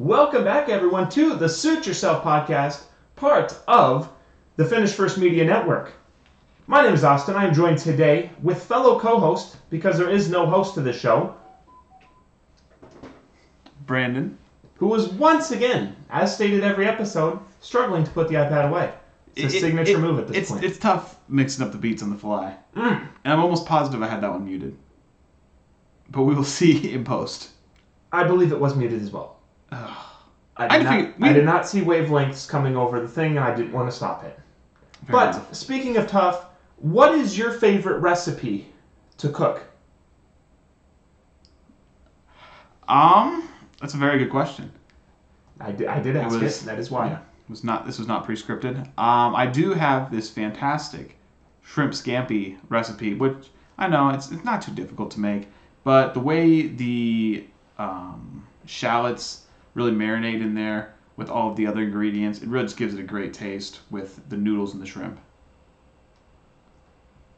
Welcome back, everyone, to the Suit Yourself podcast, part of the Finish First Media Network. My name is Austin. I am joined today with fellow co-host, because there is no host to this show, Brandon, who was once again, as stated every episode, struggling to put the iPad away. It's his signature move at this point. It's tough mixing up the beats on the fly. And I'm almost positive I had that one muted. But we will see in post. I believe it was muted as well. I did not see wavelengths coming over the thing, and I didn't want to stop it. Fair enough. Speaking of tough, what is your favorite recipe to cook? That's a very good question. I did ask it. That is why. Yeah. This was not pre-scripted. I do have this fantastic shrimp scampi recipe, which I know it's not too difficult to make, but the way the shallots really marinate in there with all of the other ingredients, it really just gives it a great taste with the noodles and the shrimp.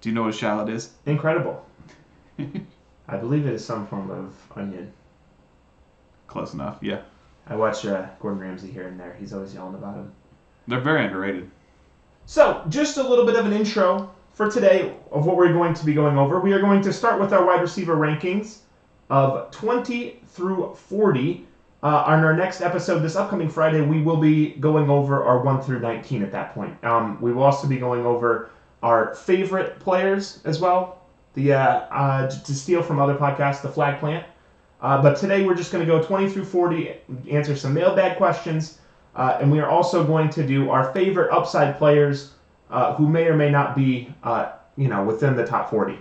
Do you know what a shallot is? Incredible. I believe it is some form of onion. Close enough, yeah. I watch Gordon Ramsay here and there. He's always yelling about him. They're very underrated. So, just a little bit of an intro for today of what we're going to be going over. We are going to start with our wide receiver rankings of 20 through 40. On our next episode this upcoming Friday, we will be going over our 1 through 19 at that point. We will also be going over our favorite players as well, to steal from other podcasts, the Flag Plant. But today we're just going to go 20 through 40, answer some mailbag questions, and we are also going to do our favorite upside players who may or may not be, within the top 40.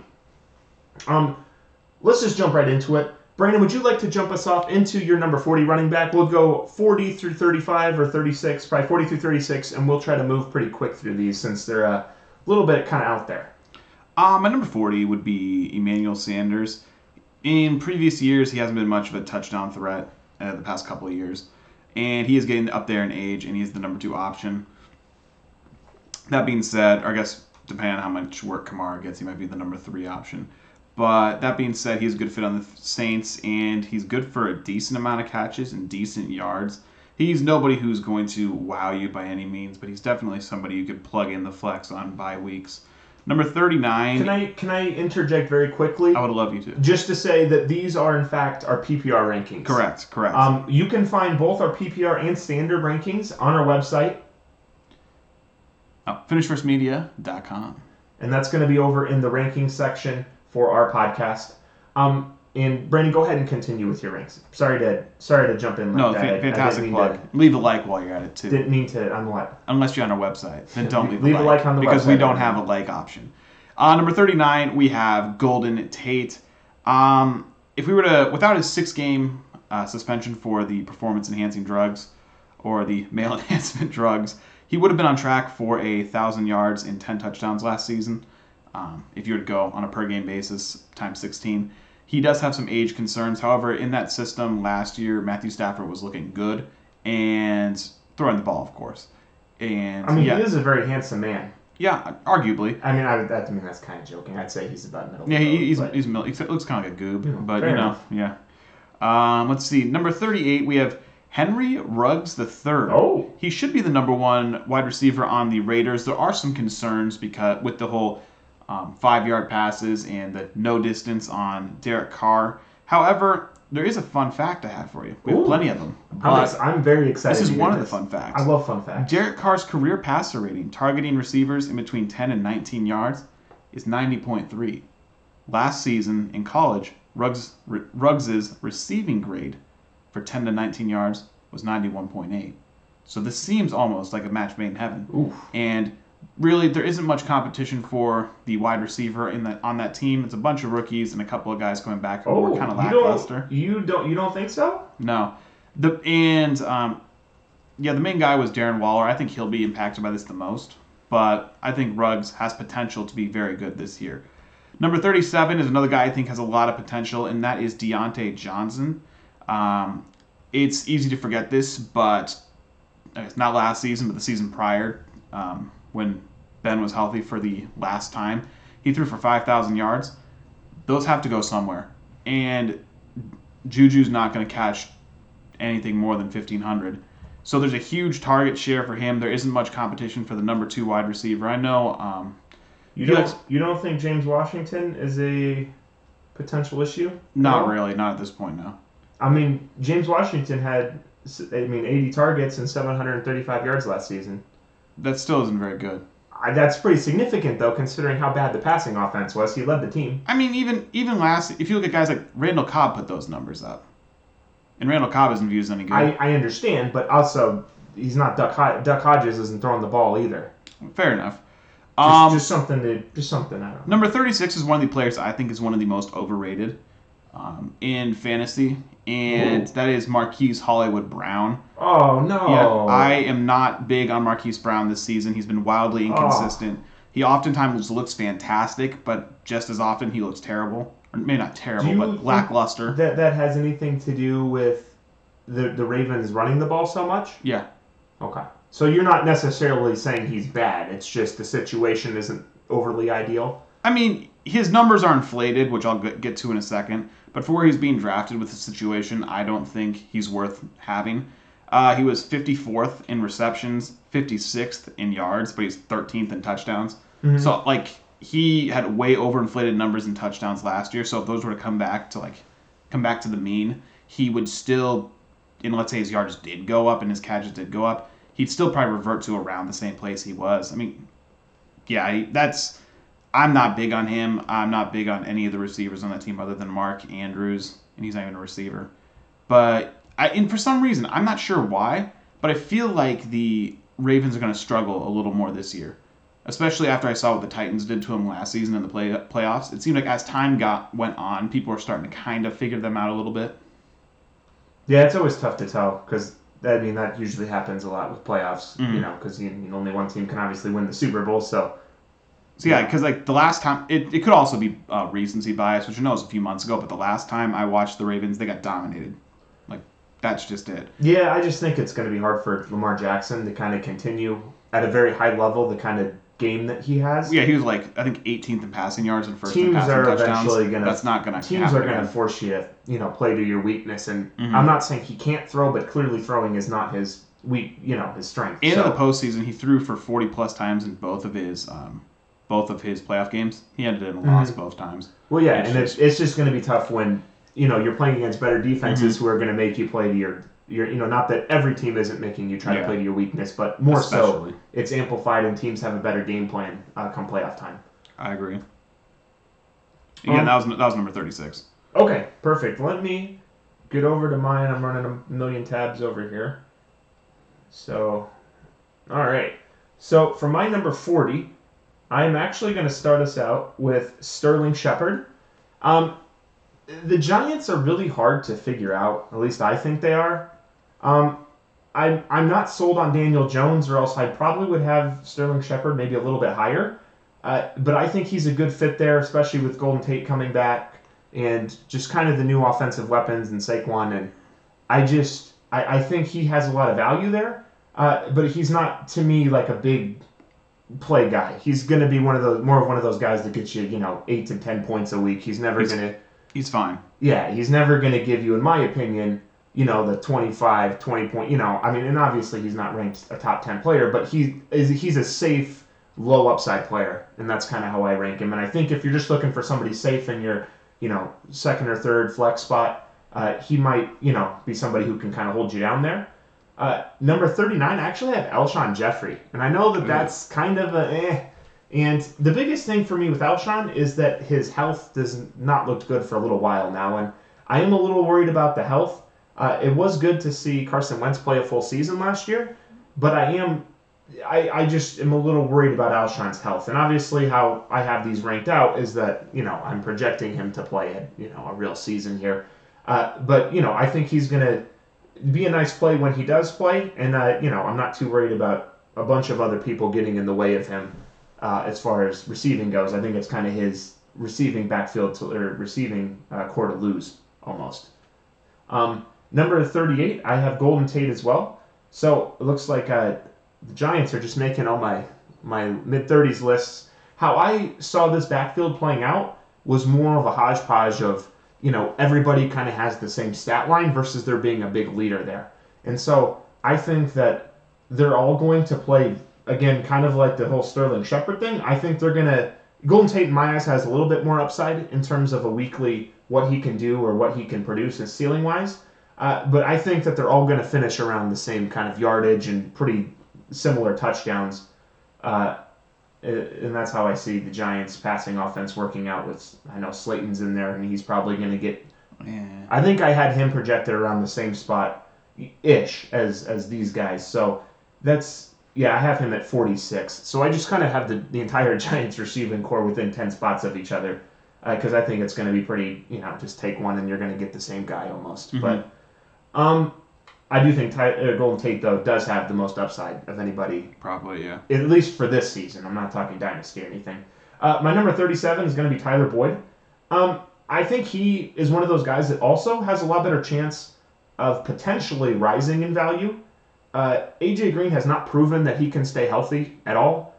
Let's just jump right into it. Brandon, would you like to jump us off into your number 40 running back? We'll go 40 through 35 or 36, probably 40 through 36, and we'll try to move pretty quick through these since they're a little bit kind of out there. My number 40 would be Emmanuel Sanders. In previous years, he hasn't been much of a touchdown threat the past couple of years. And he is getting up there in age, and he's the number 2 option. That being said, or I guess depending on how much work Kamara gets, he might be the number 3 option. But that being said, he's a good fit on the Saints, and he's good for a decent amount of catches and decent yards. He's nobody who's going to wow you by any means, but he's definitely somebody you could plug in the flex on bye weeks. Number 39. Can I interject very quickly? I would love you to. Just to say that these are, in fact, our PPR rankings. Correct. You can find both our PPR and standard rankings on our website. FinishFirstMedia.com. And that's going to be over in the rankings section for our podcast. And Brandon, go ahead and continue with your ranks. Sorry to jump in like that. No, fantastic plug. Leave a like while you're at it, too. Didn't mean to, on what? Unless you're on our website. Then don't leave a like on the because website. Because we don't have a like option. Number 39, we have Golden Tate. If we were to, without his 6-game suspension for the performance-enhancing drugs or the male enhancement drugs, he would have been on track for 1,000 yards and 10 touchdowns last season. If you were to go on a per-game basis, times 16. He does have some age concerns. However, in that system last year, Matthew Stafford was looking good and throwing the ball, of course. And he is a very handsome man. Yeah, arguably. That's kind of joking. I'd say he's about middle. Yeah, he's middle. He looks kind of like a goob, but enough. Yeah. Let's see. Number 38, we have Henry Ruggs III. Oh. He should be the number 1 wide receiver on the Raiders. There are some concerns because with the whole 5-yard passes and the no distance on Derek Carr. However, there is a fun fact I have for you. We have plenty of them. I'm very excited. This is one of the fun facts. I love fun facts. Derek Carr's career passer rating, targeting receivers in between 10 and 19 yards, is 90.3. Last season in college, Ruggs' receiving grade for 10 to 19 yards was 91.8. So this seems almost like a match made in heaven. Oof. And really, there isn't much competition for the wide receiver on that team. It's a bunch of rookies and a couple of guys coming back who were kind of lackluster. You don't think so? No. The main guy was Darren Waller. I think he'll be impacted by this the most. But I think Ruggs has potential to be very good this year. Number 37 is another guy I think has a lot of potential, and that is Diontae Johnson. It's easy to forget this, but it's not last season, but the season prior. When Ben was healthy for the last time, he threw for 5,000 yards. Those have to go somewhere. And Juju's not going to catch anything more than 1,500. So there's a huge target share for him. There isn't much competition for the number two wide receiver. I know. You don't think James Washington is a potential issue? Not really. Not at this point, no. I mean, James Washington had 80 targets and 735 yards last season. That still isn't very good. That's pretty significant, though, considering how bad the passing offense was. He led the team. I mean, even last, if you look at guys like Randall Cobb put those numbers up. And Randall Cobb isn't viewed as any good. I understand, but also he's not Duck Hodges isn't throwing the ball either. Fair enough. Just something I don't know. Number 36 is one of the players I think is one of the most overrated in fantasy, and that is Marquise Hollywood Brown. Oh, no. Yeah, I am not big on Marquise Brown this season. He's been wildly inconsistent. Oh. He oftentimes looks fantastic, but just as often he looks terrible. Or maybe not terrible, but lackluster. That has anything to do with the Ravens running the ball so much? Yeah. Okay. So you're not necessarily saying he's bad. It's just the situation isn't overly ideal. I mean, his numbers are inflated, which I'll get to in a second. But for where he's being drafted with the situation, I don't think he's worth having. He was 54th in receptions, 56th in yards, but he's 13th in touchdowns. Mm-hmm. So, like, he had way overinflated numbers in touchdowns last year. So if those were to come back to the mean, he would still, and let's say his yards did go up and his catches did go up, he'd still probably revert to around the same place he was. I mean, yeah, I'm not big on him. I'm not big on any of the receivers on that team other than Mark Andrews, and he's not even a receiver. But and for some reason, I'm not sure why, but I feel like the Ravens are going to struggle a little more this year, especially after I saw what the Titans did to him last season in the playoffs. It seemed like as time went on, people were starting to kind of figure them out a little bit. Yeah, it's always tough to tell because, I mean, that usually happens a lot with playoffs, you know, because only one team can obviously win the Super Bowl, so... So, yeah, because, like, the last time... It could also be recency bias, which I know is a few months ago, but the last time I watched the Ravens, they got dominated. Like, that's just it. Yeah, I just think it's going to be hard for Lamar Jackson to kind of continue at a very high level the kind of game that he has. Yeah, he was, like, I think 18th in passing yards and first in passing touchdowns. That's not going to happen. Teams are going to force you to, play to your weakness. And I'm not saying he can't throw, but clearly throwing is not his weak, his strength. And in the postseason, he threw for 40-plus times in both of his playoff games. He ended in a loss both times. Well, yeah, it's just going to be tough when, you're playing against better defenses who are going to make you play to your not that every team isn't making you try to play to your weakness, but more especially. So it's amplified and teams have a better game plan come playoff time. I agree. Again, that was number 36. Okay, perfect. Let me get over to mine. I'm running a million tabs over here. So, all right. So for my number 40... I'm actually going to start us out with Sterling Shepard. The Giants are really hard to figure out. At least I think they are. I'm not sold on Daniel Jones, or else I probably would have Sterling Shepard maybe a little bit higher. But I think he's a good fit there, especially with Golden Tate coming back and just kind of the new offensive weapons and Saquon. And I think he has a lot of value there. But he's not, to me, like a big play guy. He's going to be one of those guys that gets you, 8 to 10 points a week. He's fine. Yeah, he's never going to give you, in my opinion, the 25, 20 point, I mean, and obviously he's not ranked a top 10 player, but he's a safe, low upside player, and that's kind of how I rank him. And I think if you're just looking for somebody safe in your, second or third flex spot, he might, be somebody who can kind of hold you down there. Number 39, I actually have Alshon Jeffrey. And I know that's kind of And the biggest thing for me with Alshon is that his health does not look good for a little while now. And I am a little worried about the health. It was good to see Carson Wentz play a full season last year. But I just am a little worried about Alshon's health. And obviously how I have these ranked out is that, I'm projecting him to play a real season here. But, I think he's going to be a nice play when he does play, and I'm not too worried about a bunch of other people getting in the way of him as far as receiving goes. I think it's kind of his receiving backfield core to lose almost. Number 38, I have Golden Tate as well. So it looks like the Giants are just making all my mid-30s lists. How I saw this backfield playing out was more of a hodgepodge of you know, everybody kind of has the same stat line versus there being a big leader there. And so I think that they're all going to play, again, kind of like the whole Sterling Shepard thing. I think they're going to – Golden Tate, in my eyes, has a little bit more upside in terms of a weekly what he can do or what he can produce as ceiling-wise. But I think that they're all going to finish around the same kind of yardage and pretty similar touchdowns. And that's how I see the Giants' passing offense working out with, I know Slayton's in there, and he's probably going to get – I think I had him projected around the same spot-ish as these guys. So that's – yeah, I have him at 46. So I just kind of have the entire Giants receiving core within 10 spots of each other because I think it's going to be pretty – you know, just take one and you're going to get the same guy almost. Mm-hmm. But I do think Golden Tate, though, does have the most upside of anybody. Probably, yeah. At least for this season. I'm not talking dynasty or anything. My number 37 is going to be Tyler Boyd. I think he is one of those guys that also has a lot better chance of potentially rising in value. A.J. Green has not proven that he can stay healthy at all.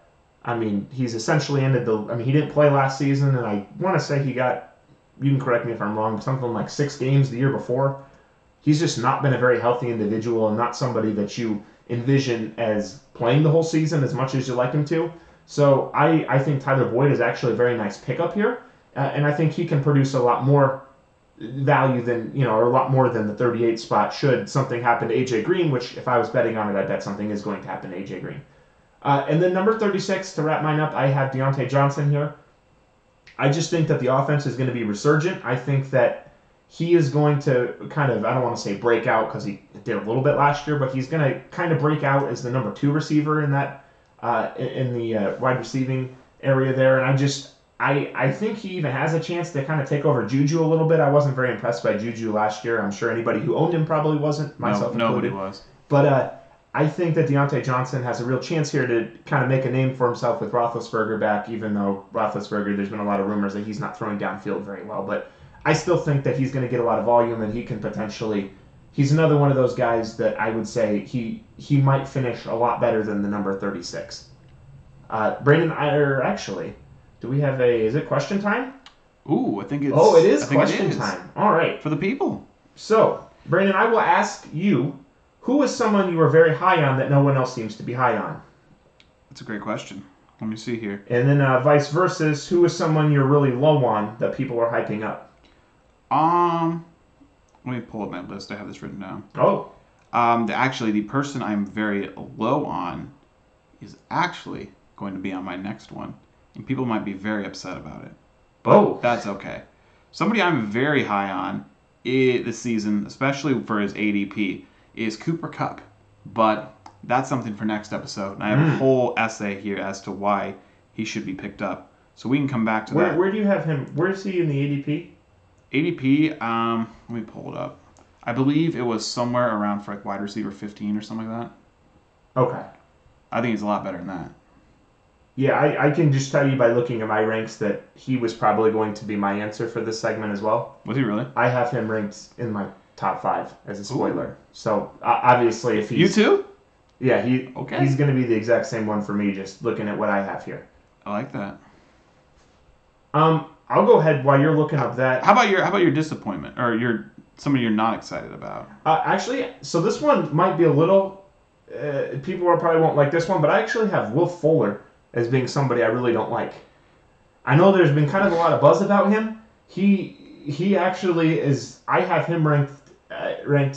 I mean, he's essentially ended the... I mean, he didn't play last season, and I want to say he got... You can correct me if I'm wrong. Something like 6 games the year before. He's just not been a very healthy individual and not somebody that you envision as playing the whole season as much as you like him to. So I think Tyler Boyd is actually a very nice pickup here, and I think he can produce a lot more value than, you know, or a lot more than the 38 spot should something happen to A.J. Green, which if I was betting on it, I bet something is going to happen to A.J. Green. And then number 36, to wrap mine up, I have Diontae Johnson here. I just think that the offense is going to be resurgent. I think that he is going to kind of, I don't want to say break out because he did a little bit last year, but he's going to kind of break out as the number 2 receiver in that in the wide receiving area there. And I think he even has a chance to kind of take over Juju a little bit. I wasn't very impressed by Juju last year. I'm sure anybody who owned him probably wasn't, myself included. Nobody was. But I think that Diontae Johnson has a real chance here to kind of make a name for himself with Roethlisberger back, even though Roethlisberger, there's been a lot of rumors that he's not throwing downfield very well, but I still think that he's going to get a lot of volume and he can potentially – he's another one of those guys that I would say he might finish a lot better than the number 36. Brandon, actually, do we have a – is it question time? Ooh, I think it's – oh, it is question time. All right. For the people. So, Brandon, I will ask you, who is someone you are very high on that no one else seems to be high on? That's a great question. Let me see here. And then vice versa, who is someone you're really low on that people are hyping up? Let me pull up my list. I have this written down. Oh. The person I'm very low on is actually going to be on my next one. And people might be very upset about it. But that's okay. Somebody I'm very high on this season, especially for his ADP, is Cooper Kupp. But that's something for next episode. And I have a whole essay here as to why he should be picked up. So we can come back to that. Where do you have him? Where is he in the ADP? ADP, let me pull it up. I believe it was somewhere around for like wide receiver 15 or something like that. Okay. I think he's a lot better than that. Yeah, I can just tell you by looking at my ranks that he was probably going to be my answer for this segment as well. Was he really? I have him ranked in my top 5 as a spoiler. Ooh. So, obviously, if he's... You too? Yeah, he's going to be the exact same one for me, just looking at what I have here. I like that. I'll go ahead while you're looking up that. How about your disappointment or your somebody you're not excited about? So this one might be a little. People probably won't like this one, but I actually have Will Fuller as being somebody I really don't like. I know there's been kind of a lot of buzz about him. He actually is. I have him ranked,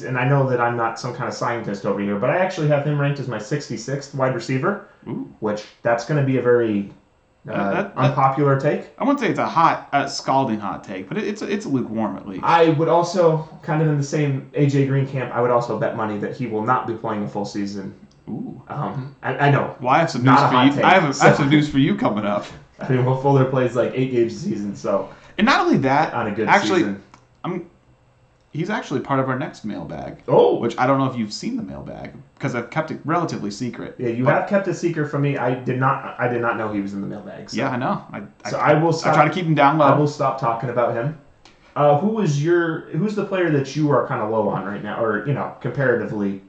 and I know that I'm not some kind of scientist over here, but I actually have him ranked as my 66th wide receiver, Ooh. Which that's going to be a very. Unpopular take? I wouldn't say it's a hot, scalding hot take, but it's lukewarm at least. I would also, kind of in the same A.J. Green camp, I would also bet money that he will not be playing a full season. Ooh. I know. Well, I have some news for you. I have some news for you coming up. I mean, Will Fuller plays like 8 games a season, so. And not only that, on a good season. He's actually part of our next mailbag. Oh. Which I don't know if you've seen the mailbag because I've kept it relatively secret. Yeah, you have kept it secret from me. I did not know he was in the mailbag. So. Yeah, I know. I try to keep him down low. I will stop talking about him. Who's the player that you are kind of low on right now, or, you know, comparatively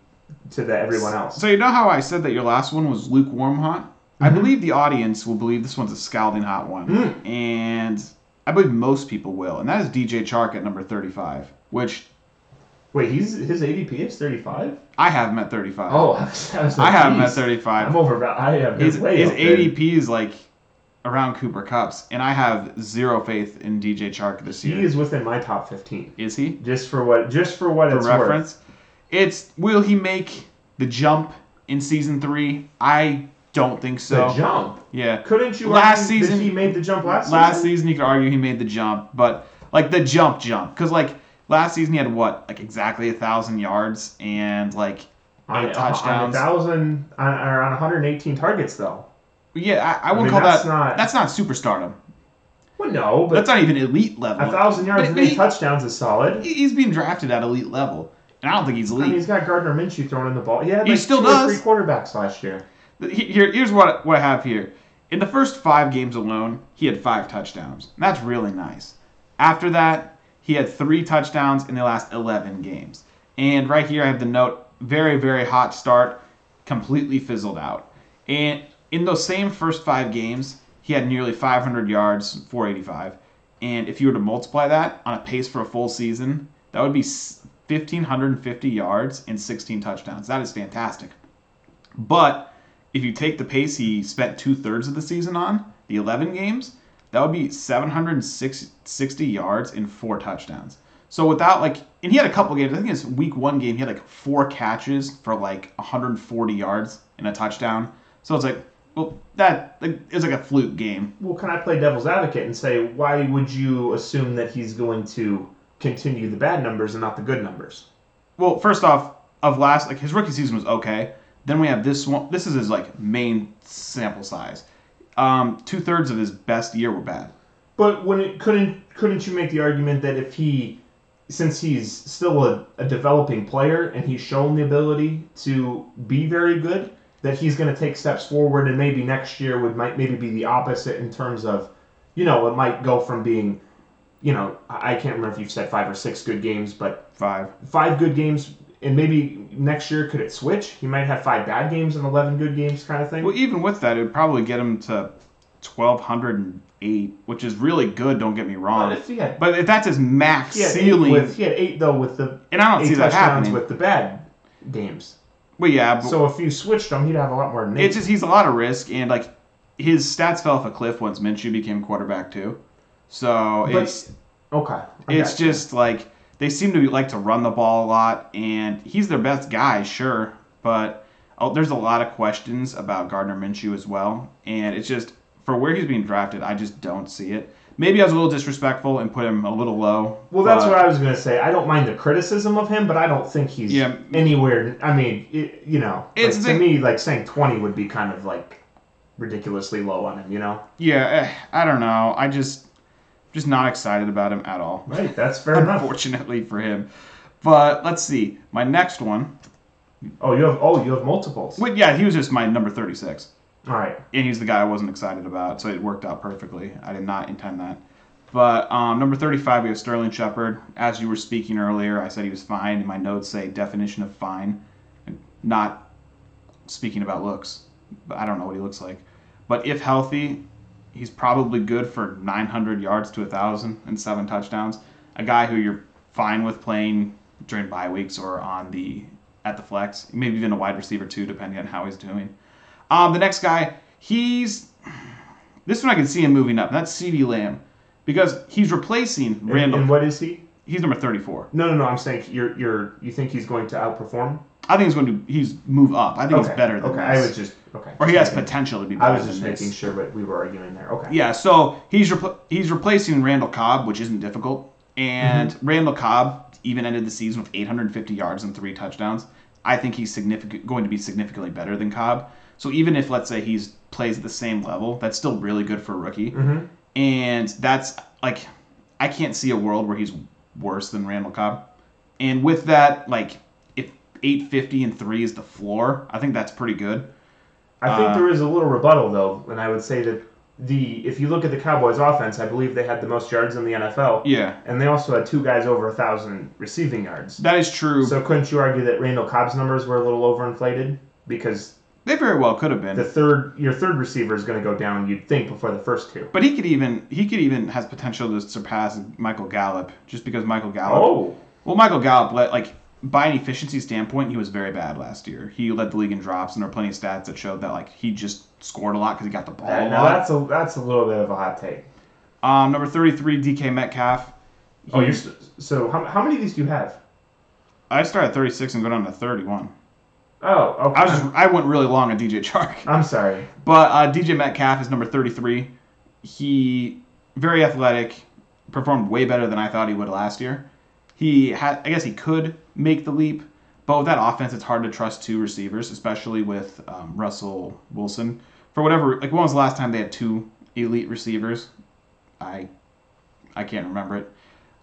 to everyone else? So you know how I said that your last one was lukewarm hot? Mm-hmm. I believe the audience will believe this one's a scalding hot one. Mm. And I believe most people will, and that is DJ Chark at number 35, which... Wait, his ADP is 35? I have him at 35. Oh, I have him at 35. His ADP is like around Cooper Kupp's, and I have zero faith in DJ Chark this year. He is within my top 15. Is he? Just for reference, it's will he make the jump in season 3? I don't think so. The jump? Yeah. Couldn't you argue that he made the jump last season? Last season you could argue he made the jump, but like the jump because like last season he had what? Like exactly 1,000 yards and like 8 touchdowns. On 118 targets though. Yeah, that's not superstardom. Well, no, but that's not even elite level. 1,000 yards and 8 touchdowns is solid. He's being drafted at elite level, and I don't think he's elite. I mean, he's got Gardner Minshew throwing in the ball. Yeah, he still does. 3 quarterbacks last year. Here's what I have here. In the first 5 games alone, he had 5 touchdowns. And that's really nice. After that, he had 3 touchdowns in the last 11 games. And right here, I have the note: very, very hot start, completely fizzled out. And in those same first 5 games, he had nearly 500 yards, 485. And if you were to multiply that on a pace for a full season, that would be 1,550 yards and 16 touchdowns. That is fantastic. But if you take the pace he spent 2/3 of the season on, the 11 games, that would be 760 yards and 4 touchdowns. So without like, and he had a couple games, I think it's week 1 game, he had like 4 catches for like 140 yards and a touchdown. So it's like, well, that is like a fluke game. Well, can I play devil's advocate and say, why would you assume that he's going to continue the bad numbers and not the good numbers? Well, first off, his rookie season was okay. Then we have this one. This is his like main sample size. 2/3 of his best year were bad. But when it couldn't you make the argument that if he, since he's still a developing player and he's shown the ability to be very good, that he's going to take steps forward, and maybe next year might be the opposite in terms of, you know, it might go from being, you know, I can't remember if you've said 5 or 6 good games, but five good games, and maybe next year could it switch? He might have 5 bad games and 11 good games kind of thing. Well, even with that, it would probably get him to 1,208, which is really good, don't get me wrong. But if that's his max ceiling. He had 8, though, with the and I don't 8 see touchdowns that happening with the bad games. Well, yeah. But so if you switched him, he'd have a lot more than 8. It's just he's a lot of risk, and like his stats fell off a cliff once Minshew became quarterback too. So just like they seem to like to run the ball a lot, and he's their best guy, sure, but there's a lot of questions about Gardner Minshew as well, and it's just for where he's being drafted, I just don't see it. Maybe I was a little disrespectful and put him a little low. Well, that's what I was going to say. I don't mind the criticism of him, but I don't think he's anywhere. I mean, to me, like saying 20 would be kind of like ridiculously low on him, you know? Yeah, I don't know. I just not excited about him at all. Right, that's fair enough. Unfortunately for him. But let's see. My next one. Oh, you have multiples. Well, yeah, he was just my number 36. All right. And he's the guy I wasn't excited about, so it worked out perfectly. I did not intend that. But number 35, we have Sterling Shepard. As you were speaking earlier, I said he was fine, and my notes say definition of fine. And not speaking about looks. I don't know what he looks like. But if healthy, he's probably good for 900 yards to 1,000 and 7 touchdowns. A guy who you're fine with playing during bye weeks or at the flex. Maybe even a wide receiver, too, depending on how he's doing. The next guy, this one I can see him moving up. That's CeeDee Lamb, because he's replacing Randall. And what is he? He's number 34. No. I'm saying you think he's going to outperform? I think he's move up. I think he's better than this. Or he has potential to be better than this. I was just making sure, but we were arguing there. Okay. Yeah. So he's replacing Randall Cobb, which isn't difficult. And Randall Cobb even ended the season with 850 yards and 3 touchdowns. I think he's going to be significantly better than Cobb. So even if, let's say, he plays at the same level, that's still really good for a rookie. Mm-hmm. And that's, like, I can't see a world where he's worse than Randall Cobb. And with that, like, if 850 and 3 is the floor, I think that's pretty good. I think there is a little rebuttal, though, and I would say that if you look at the Cowboys offense, I believe they had the most yards in the NFL. Yeah. And they also had 2 guys over 1,000 receiving yards. That is true. So couldn't you argue that Randall Cobb's numbers were a little overinflated? Because They very well could have been. Your third receiver is going to go down, you'd think, before the first two. But he could even has potential to surpass Michael Gallup, just because Michael Gallup. Oh. Well, Michael Gallup, by an efficiency standpoint, he was very bad last year. He led the league in drops, and there are plenty of stats that showed that he just scored a lot because he got the ball a lot. Now that's a little bit of a hot take. Number 33, DK Metcalf. So how many of these do you have? I start at 36 and go down to 31. Oh, okay. I went really long on DJ Chark. I'm sorry. But DJ Metcalf is number 33. He, very athletic, performed way better than I thought he would last year. I guess he could make the leap, but with that offense, it's hard to trust two receivers, especially with Russell Wilson. For whatever, when was the last time they had two elite receivers? I can't remember it.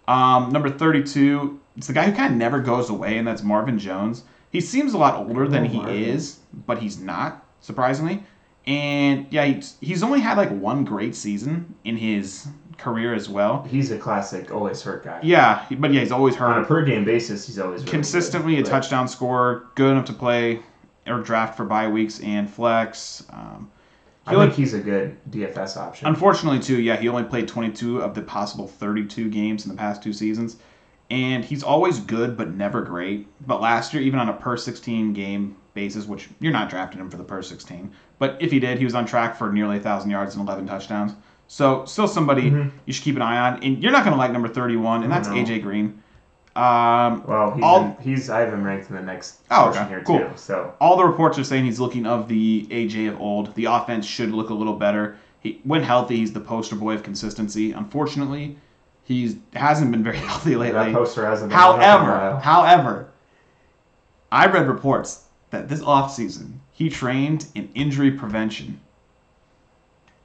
Number 32, it's the guy who kind of never goes away, and that's Marvin Jones. He seems a lot older than he is, but he's not, surprisingly. And, yeah, he's only had, one great season in his career as well. He's a classic always hurt guy. Yeah, but, he's always hurt. On a per-game basis, he's always hurt. Consistently a touchdown scorer, good enough to play or draft for bye weeks and flex. I think he's a good DFS option. Unfortunately, too, yeah, he only played 22 of the possible 32 games in the past two seasons. And he's always good, but never great. But last year, even on a per-16 game basis, which you're not drafting him for the per-16, but if he did, he was on track for nearly 1,000 yards and 11 touchdowns. So still somebody you should keep an eye on. And you're not going to like number 31, and that's A.J. Green. I have him ranked in the next portion here, cool. too. So. All the reports are saying he's looking of the A.J. of old. The offense should look a little better. When healthy, he's the poster boy of consistency. Unfortunately, he hasn't been very healthy lately. That poster hasn't been However, I read reports that this offseason, he trained in injury prevention.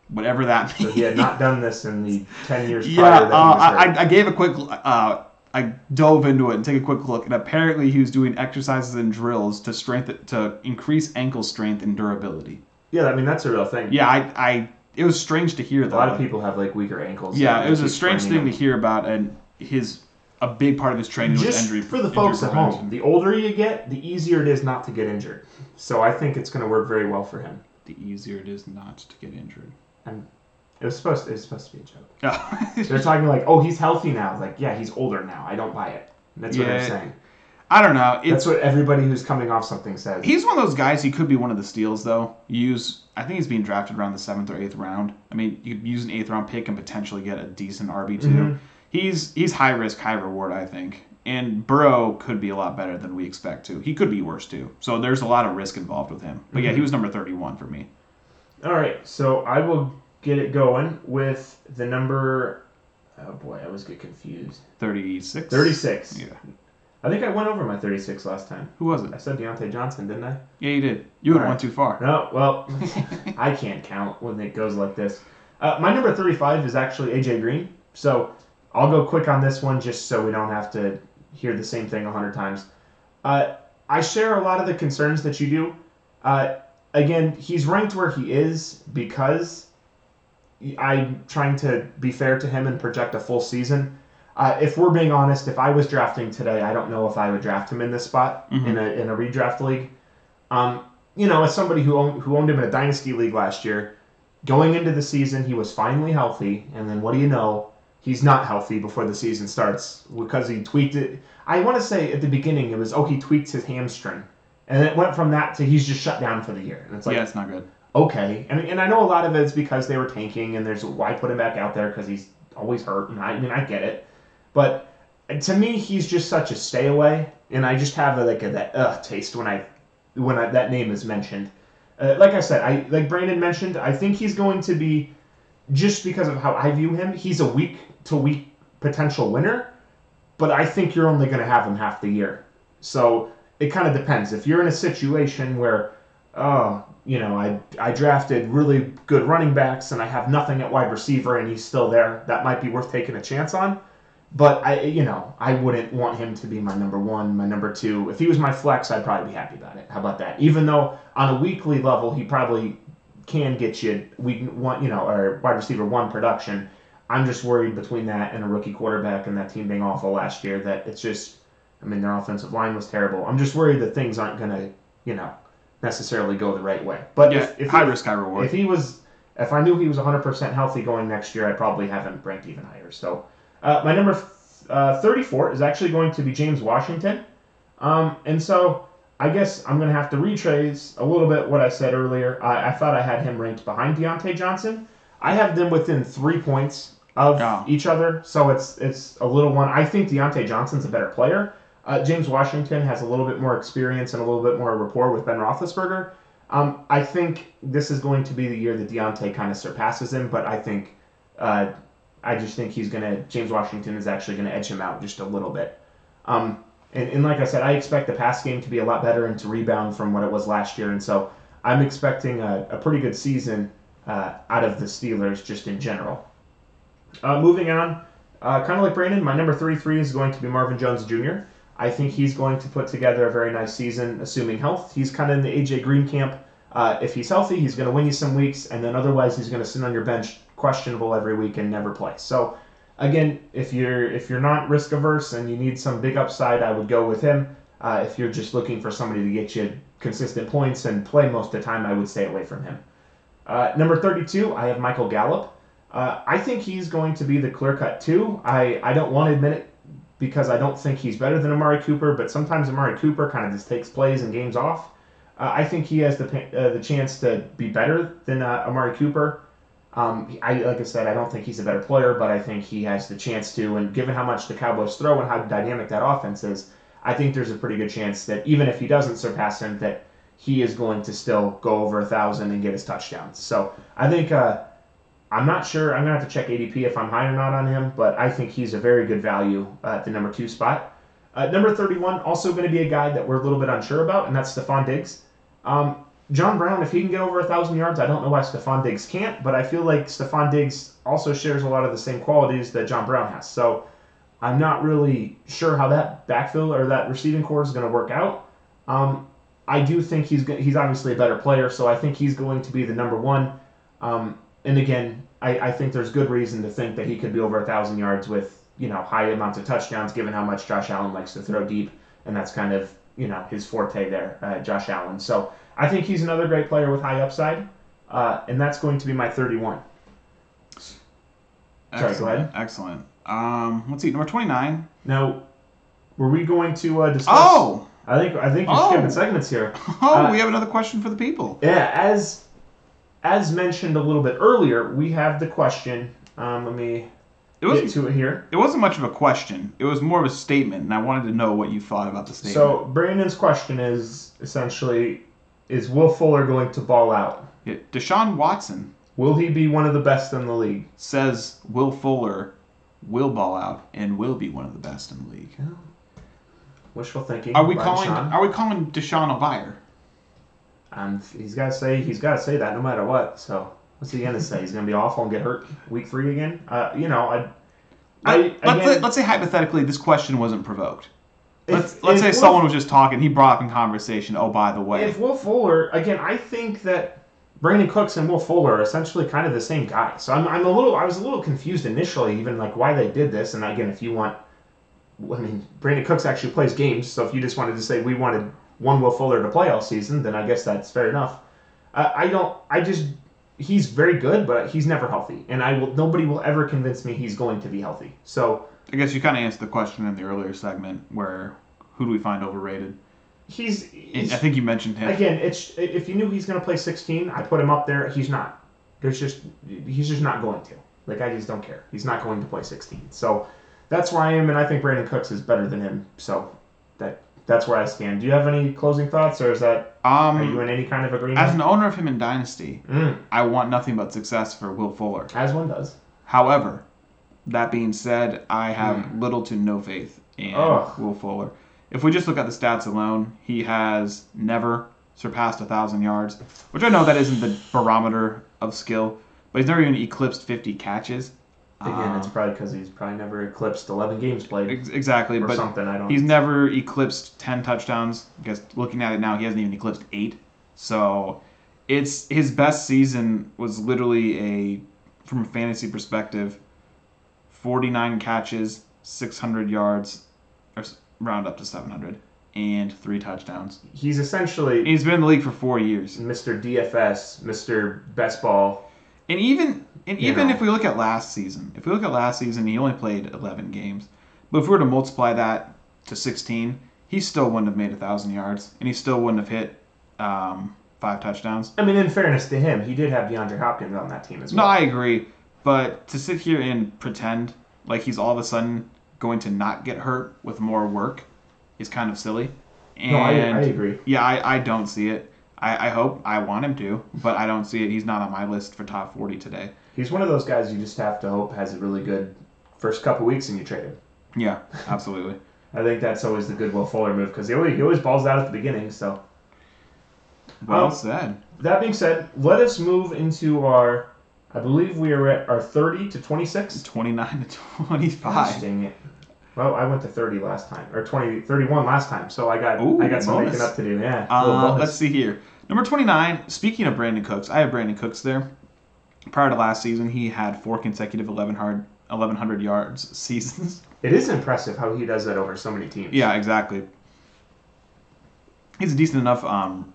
Whatever that means. So he had not done this in the 10 years prior that he was hurt. I gave a quick... I dove into it and take a quick look, and apparently he was doing exercises and drills to increase ankle strength and durability. Yeah, I mean, that's a real thing. Yeah, it was strange to hear that. A lot of people have weaker ankles. Yeah, it was a strange thing to hear about, and a big part of his training was injury prevention. Just for the folks at home, the older you get, the easier it is not to get injured. So I think it's going to work very well for him. The easier it is not to get injured. And it was supposed to be a joke. Oh. They're talking he's healthy now. Yeah, he's older now. I don't buy it. That's what they're saying. I don't know. That's what everybody who's coming off something says. He's one of those guys. He could be one of the steals, though. I think he's being drafted around the 7th or 8th round. I mean, you could use an 8th round pick and potentially get a decent RB2. Mm-hmm. He's high risk, high reward, I think. And Burrow could be a lot better than we expect to. He could be worse, too. So there's a lot of risk involved with him. But, yeah, he was number 31 for me. All right. So I will get it going with the number... Oh, boy. I always get confused. 36? 36. Yeah. I think I went over my 36 last time. Who was it? I said Diontae Johnson, didn't I? Yeah, you did. You went too far. No, well, I can't count when it goes like this. My number 35 is actually A.J. Green. So I'll go quick on this one just so we don't have to hear the same thing 100 times. I share a lot of the concerns that you do. Again, he's ranked where he is because I'm trying to be fair to him and project a full season. If we're being honest, if I was drafting today, I don't know if I would draft him in this spot in a redraft league. As somebody who owned him in a dynasty league last year, going into the season, he was finally healthy. And then what do you know? He's not healthy before the season starts because he tweaked it. I want to say at the beginning it was, he tweaks his hamstring. And it went from that to he's just shut down for the year. And it's it's not good. Okay. And I know a lot of it's because they were tanking and there's why put him back out there because he's always hurt. And I get it. But to me, he's just such a stay away, and I just have that taste when that name is mentioned. Like I said, like Brandon mentioned, I think he's going to be, just because of how I view him, he's a week to week potential winner. But I think you're only going to have him half the year, so it kind of depends. If you're in a situation where, I drafted really good running backs and I have nothing at wide receiver and he's still there, that might be worth taking a chance on. But I wouldn't want him to be my number one, my number two. If he was my flex, I'd probably be happy about it. How about that? Even though on a weekly level, he probably can get you our wide receiver one production. I'm just worried between that and a rookie quarterback and that team being awful last year that it's just, their offensive line was terrible. I'm just worried that things aren't going to necessarily go the right way. But yeah, if high risk, high reward. If I knew he was 100% healthy going next year, I'd probably have him ranked even higher. So my number 34 is actually going to be James Washington. And so I guess I'm going to have to retrace a little bit what I said earlier. I thought I had him ranked behind Diontae Johnson. I have them within 3 points of each other, so it's a little one. I think Diontae Johnson's a better player. James Washington has a little bit more experience and a little bit more rapport with Ben Roethlisberger. I think this is going to be the year that Diontae kind of surpasses him, but I just think James Washington is actually going to edge him out just a little bit. And like I said, I expect the pass game to be a lot better and to rebound from what it was last year, and so I'm expecting a pretty good season out of the Steelers just in general. Moving on, kind of like Brandon, my number 33 is going to be Marvin Jones Jr. I think he's going to put together a very nice season, assuming health. He's kind of in the A.J. Green camp. If he's healthy, he's going to win you some weeks, and then otherwise he's going to sit on your bench questionable every week and never play. So, again, if you're not risk-averse and you need some big upside, I would go with him. If you're just looking for somebody to get you consistent points and play most of the time, I would stay away from him. Number 32, I have Michael Gallup. I think he's going to be the clear-cut two. I don't want to admit it because I don't think he's better than Amari Cooper, but sometimes Amari Cooper kind of just takes plays and games off. I think he has the chance to be better than Amari Cooper. Like I said, I don't think he's a better player, but I think he has the chance to. And given how much the Cowboys throw and how dynamic that offense is, I think there's a pretty good chance that even if he doesn't surpass him, that he is going to still go over 1,000 and get his touchdowns. So I think I'm not sure. I'm going to have to check ADP if I'm high or not on him, but I think he's a very good value at the number 2 spot. Number 31, also going to be a guy that we're a little bit unsure about, and that's Stephon Diggs. John Brown, if he can get over 1,000 yards, I don't know why Stephon Diggs can't, but I feel like Stephon Diggs also shares a lot of the same qualities that John Brown has. So I'm not really sure how that backfield or that receiving core is going to work out. I do think he's obviously a better player, so I think he's going to be the number 1. And again, I think there's good reason to think that he could be over 1,000 yards with, high amounts of touchdowns, given how much Josh Allen likes to throw deep, and that's kind of, his forte there, Josh Allen. So I think he's another great player with high upside, and that's going to be my 31. Excellent. Sorry, go ahead. Excellent. Let's see, number 29. Now, were we going to discuss? Oh, I think you're skipping segments here. Oh, we have another question for the people. Yeah, as mentioned a little bit earlier, we have the question. Let me get to it here. It wasn't much of a question. It was more of a statement, and I wanted to know what you thought about the statement. So Brandon's question is essentially, is Will Fuller going to ball out? Yeah. Deshaun Watson. Will he be one of the best in the league? Says Will Fuller will ball out and will be one of the best in the league. Yeah. Wishful thinking. Are we calling Deshaun a buyer? He's got to say that no matter what. So what's he gonna say? He's gonna be awful and get hurt week 3 again. Let's say hypothetically this question wasn't provoked. Let's say someone was just talking. He brought up in conversation, oh, by the way. If Will Fuller, again, I think that Brandon Cooks and Will Fuller are essentially kind of the same guy. So I was a little confused initially, even like why they did this. And again, Brandon Cooks actually plays games. So if you just wanted to say we wanted one Will Fuller to play all season, then I guess that's fair enough. He's very good, but he's never healthy. And nobody will ever convince me he's going to be healthy. So I guess you kind of answered the question in the earlier segment where who do we find overrated? I think you mentioned him. Again, if you knew he's going to play 16, I put him up there. He's not. He's just not going to. Like, I just don't care. He's not going to play 16. So that's where I am, and I think Brandon Cooks is better than him. So that's where I stand. Do you have any closing thoughts, or is that are you in any kind of agreement? As an owner of him in Dynasty, I want nothing but success for Will Fuller. As one does. However, that being said, I have little to no faith in Will Fuller. If we just look at the stats alone, he has never surpassed 1,000 yards, which I know that isn't the barometer of skill, but he's never even eclipsed 50 catches. Again, it's probably because he's probably never eclipsed 11 games played. Exactly. Or but something, I don't. He's never eclipsed 10 touchdowns. I guess looking at it now, he hasn't even eclipsed 8. So it's his best season was literally from a fantasy perspective, 49 catches, 600 yards, or round up to 700. and 3 touchdowns. He's essentially... He's been in the league for 4 years. Mr. DFS, Mr. Best Ball. And even if we look at last season, he only played 11 games. But if we were to multiply that to 16, he still wouldn't have made 1,000 yards, and he still wouldn't have hit 5 touchdowns. I mean, in fairness to him, he did have DeAndre Hopkins on that team as well. No, I agree. But to sit here and pretend like he's all of a sudden going to not get hurt with more work is kind of silly. And no, I agree. Yeah, I don't see it. I hope. I want him to, but I don't see it. He's not on my list for top 40 today. He's one of those guys you just have to hope has a really good first couple weeks and you trade him. Yeah, absolutely. I think that's always the good Will Fuller move because he always balls out at the beginning. So, well said. That being said, let us move into our, I believe we are at our 30 to 26? 29 to 25. Gosh, dang it. Well, I went to 30 last time, or 31 last time, so I got some making up to do. Yeah. Let's see here. Number 29, speaking of Brandon Cooks, I have Brandon Cooks there. Prior to last season, he had 4 consecutive 1,100 yards seasons. It is impressive how he does that over so many teams. Yeah, exactly. He's a decent enough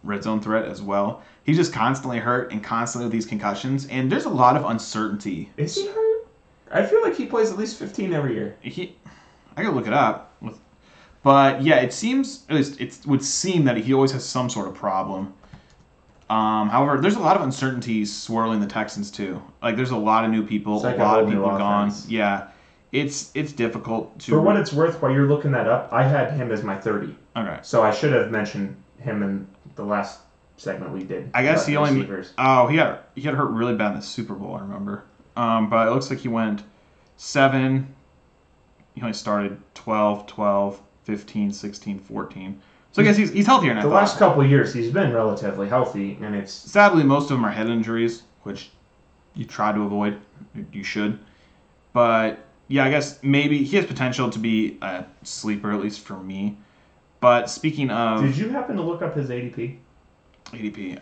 red zone threat as well. He's just constantly hurt and constantly with these concussions, and there's a lot of uncertainty. Is he hurt? I feel like he plays at least 15 every year. I gotta look it up. But yeah, it seems, at least it would seem that he always has some sort of problem. However, there's a lot of uncertainties swirling the Texans too. Like there's a lot of new people, like a lot of people gone. Yeah, it's difficult to. For what it's worth, while you're looking that up, I had him as my 30. Okay. So I should have mentioned him in the last segment we did. I guess he only. Oh, he got hurt really bad in the Super Bowl. I remember. But it looks like he went 7. He only started 12, 15, 16, 14. So I guess he's healthier now. The last couple of years, he's been relatively healthy, and it's... Sadly, most of them are head injuries, which you try to avoid. You should. But, yeah, I guess maybe he has potential to be a sleeper, at least for me. But speaking of... Did you happen to look up his ADP?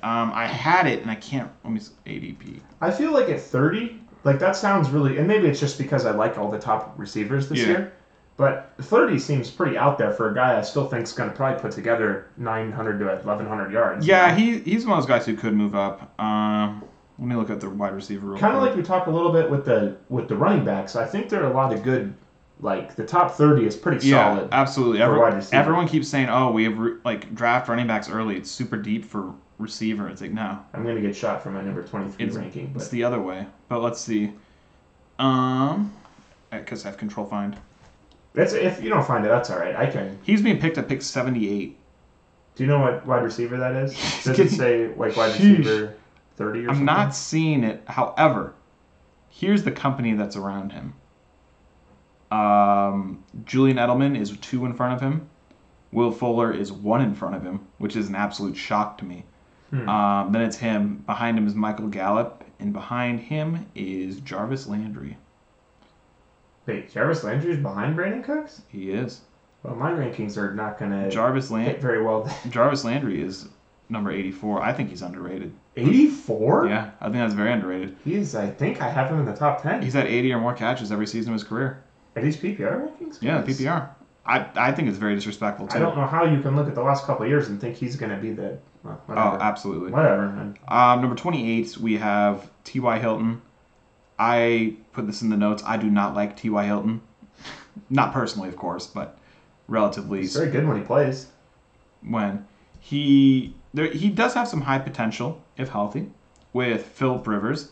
I had it, and I can't... Let me see. ADP. I feel like at 30... Like, that sounds really... And maybe it's just because I like all the top receivers this year. But 30 seems pretty out there for a guy I still think is going to probably put together 900 to 1,100 yards. Yeah, he's one of those guys who could move up. Let me look at the wide receiver real quick. Kind of like we talked a little bit with the running backs. I think there are a lot of good... Like, the top 30 is pretty solid. Yeah, absolutely. Everyone keeps saying, oh, we have, draft running backs early. It's super deep for... receiver. It's like, no. I'm going to get shot for my number 23 ranking. But. It's the other way. But let's see. Because I have control find. If you don't find it, that's all right. I can. He's being picked at pick 78. Do you know what wide receiver that is? Does it say, wide receiver 30 or something? I'm not seeing it. However, here's the company that's around him. Julian Edelman is 2 in front of him. Will Fuller is 1 in front of him, which is an absolute shock to me. Then it's him. Behind him is Michael Gallup, and behind him is Jarvis Landry. Wait, Jarvis Landry is behind Brandon Cooks? He is. Well, my rankings are not going to fit very well. Jarvis Landry is number 84. I think he's underrated. 84? Yeah, I think that's very underrated. I think I have him in the top 10. He's had 80 or more catches every season of his career. Are these PPR rankings? Yeah, PPR. I think it's very disrespectful, too. I don't know how you can look at the last couple of years and think he's going to be the... Well, oh, absolutely. Whatever. Number 28, we have T.Y. Hilton. I put this in the notes. I do not like T.Y. Hilton. Not personally, of course, but relatively... He's very good when he plays. When? He does have some high potential, if healthy, with Philip Rivers.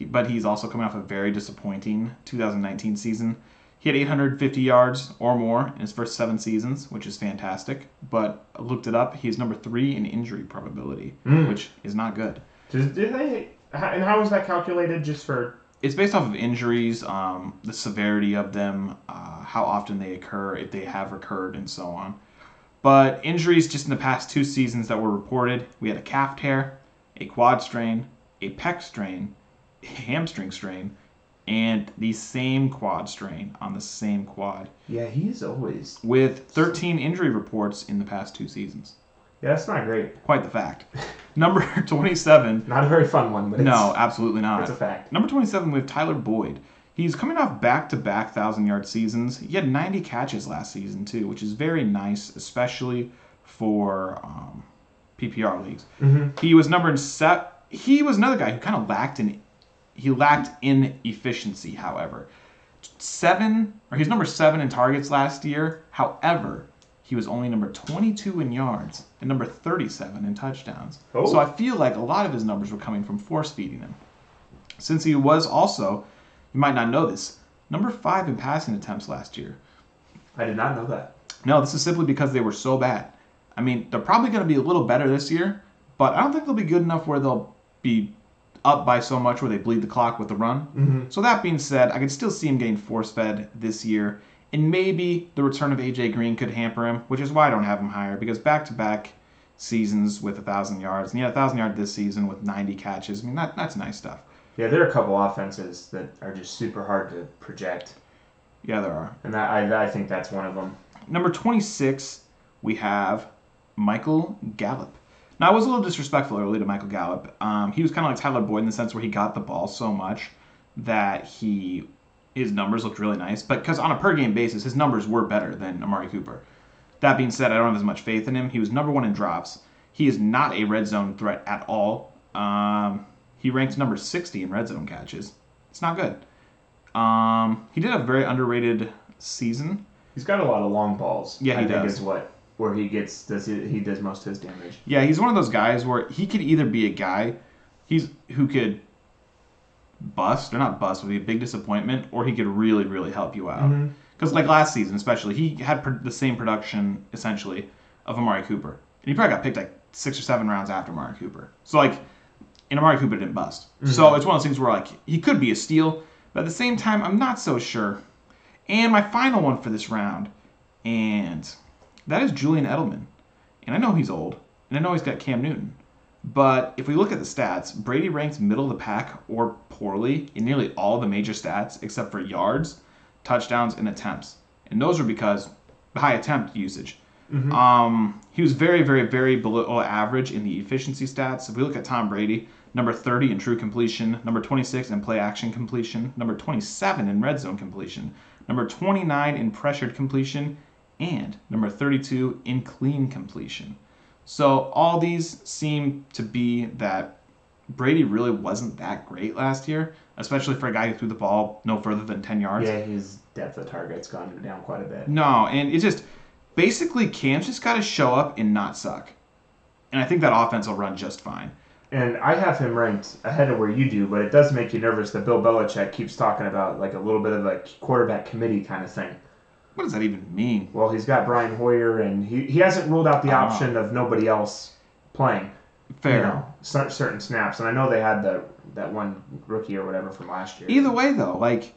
But he's also coming off a very disappointing 2019 season. He had 850 yards or more in his first 7 seasons, which is fantastic. But I looked it up. He's number 3 in injury probability, which is not good. And how was that calculated just for... It's based off of injuries, the severity of them, how often they occur, if they have recurred, and so on. But injuries just in the past 2 seasons that were reported, we had a calf tear, a quad strain, a pec strain, a hamstring strain, and the same quad strain on the same quad. Yeah, he's always... With 13 injury reports in the past 2 seasons. Yeah, that's not great. Quite the fact. Number 27... Not a very fun one, but it's... No, absolutely not. It's a fact. Number 27, we have Tyler Boyd. He's coming off back-to-back 1,000-yard seasons. He had 90 catches last season, too, which is very nice, especially for PPR leagues. Mm-hmm. He was number in set. He was another guy who kind of lacked in efficiency, however. He's number 7 in targets last year. However, he was only number 22 in yards and number 37 in touchdowns. Oh. So I feel like a lot of his numbers were coming from force-feeding him. Since he was also... You might not know this. Number 5 in passing attempts last year. I did not know that. No, this is simply because they were so bad. I mean, they're probably going to be a little better this year, but I don't think they'll be good enough where they'll be up by so much where they bleed the clock with the run. Mm-hmm. So that being said, I could still see him getting force-fed this year, and maybe the return of A.J. Green could hamper him, which is why I don't have him higher, because back-to-back seasons with 1,000 yards, and he had 1,000 yards this season with 90 catches. I mean, that's nice stuff. Yeah, there are a couple offenses that are just super hard to project. Yeah, there are. And I think that's one of them. Number 26, we have Michael Gallup. Now, I was a little disrespectful early to Michael Gallup. He was kind of like Tyler Boyd in the sense where he got the ball so much that his numbers looked really nice. But because on a per-game basis, his numbers were better than Amari Cooper. That being said, I don't have as much faith in him. He was number 1 in drops. He is not a red zone threat at all. He ranks number 60 in red zone catches. It's not good. He did a very underrated season. He's got a lot of long balls. Yeah, he does. I think is where he gets he does most of his damage. Yeah, he's one of those guys where he could either be a guy who could bust or not bust would be a big disappointment, or he could really really help you out. Because mm-hmm. like last season especially, he had the same production essentially of Amari Cooper, and he probably got picked like 6 or 7 rounds after Amari Cooper. So like. And Amari Cooper didn't bust. Mm-hmm. So it's one of those things where like he could be a steal, but at the same time, I'm not so sure. And my final one for this round, and that is Julian Edelman. And I know he's old, and I know he's got Cam Newton. But if we look at the stats, Brady ranks middle of the pack or poorly in nearly all the major stats except for yards, touchdowns, and attempts. And those are because the high attempt usage. Mm-hmm. He was very, very, very below average in the efficiency stats. If we look at Tom Brady, number 30 in true completion, number 26 in play-action completion, number 27 in red zone completion, number 29 in pressured completion, and number 32 in clean completion. So all these seem to be that Brady really wasn't that great last year, especially for a guy who threw the ball no further than 10 yards. Yeah, his depth of target's gone down quite a bit. No, and it's just... Basically, Cam's just got to show up and not suck. And I think that offense will run just fine. And I have him ranked ahead of where you do, but it does make you nervous that Bill Belichick keeps talking about like a little bit of a quarterback committee kind of thing. What does that even mean? Well, he's got Brian Hoyer, and he hasn't ruled out the option of nobody else playing. Fair. You know, certain snaps. And I know they had that one rookie or whatever from last year. Either way, though, like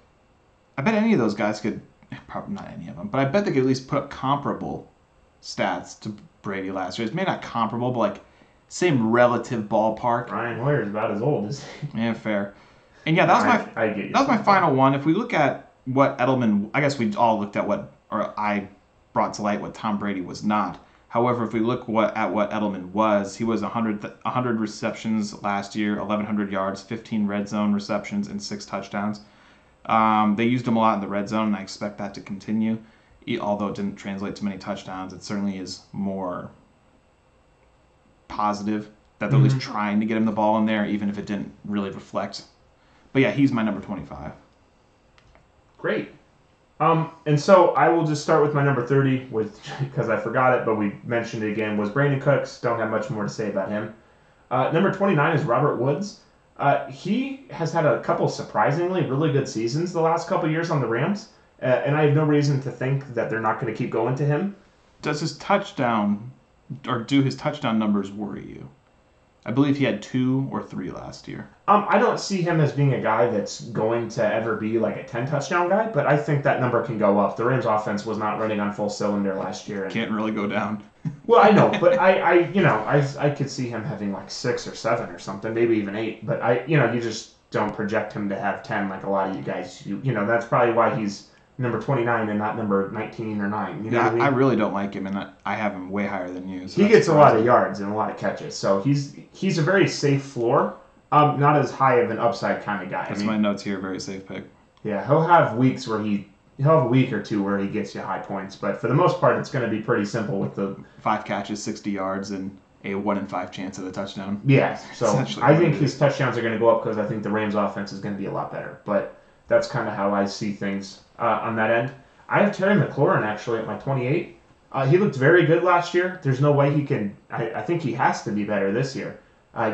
I bet any of those guys could... Probably not any of them, but I bet they could at least put up comparable stats to Brady last year. It's maybe not comparable, but like same relative ballpark. Brian Hoyer is about as old as he. Yeah, fair. And yeah, that was my final one. If we look at what Edelman, I guess we all looked at I brought to light what Tom Brady was not. However, if we look at what Edelman was, he was 100 receptions last year, 1,100 yards, 15 red zone receptions, and 6 touchdowns. They used him a lot in the red zone, and I expect that to continue. Although it didn't translate to many touchdowns, it certainly is more positive that they're mm-hmm. at least trying to get him the ball in there, even if it didn't really reflect. But yeah, he's my number 25. Great. And so I will just start with my number 30, because I forgot it, but we mentioned it again, was Brandon Cooks. Don't have much more to say about him. Number 29 is Robert Woods. He has had a couple surprisingly really good seasons the last couple years on the Rams, and I have no reason to think that they're not going to keep going to him. Does his touchdown, or do his touchdown numbers worry you? I believe he had 2 or 3 last year. I don't see him as being a guy that's going to ever be like a 10-touchdown guy, but I think that number can go up. The Rams offense was not running on full cylinder last year. And can't really go down. Well, I know, but I could see him having like 6 or 7 or something, maybe even 8. But you just don't project him to have 10 like a lot of you guys. You know, that's probably why he's number 29 and not number 19 or 9. You know what I mean? I really don't like him, and I have him way higher than you. So he gets a lot of yards and a lot of catches, so he's a very safe floor. Not as high of an upside kind of guy. That's my notes here, very safe pick. Yeah, he'll have weeks where he'll have a week or two where he gets you high points, but for the most part, it's going to be pretty simple with the 5 catches, 60 yards, and a 1 in 5 chance of a touchdown. Yeah, so I think his touchdowns are going to go up because I think the Rams' offense is going to be a lot better, but that's kind of how I see things on that end. I have Terry McLaurin, actually, at my 28. He looked very good last year. There's no way he can – I think he has to be better this year,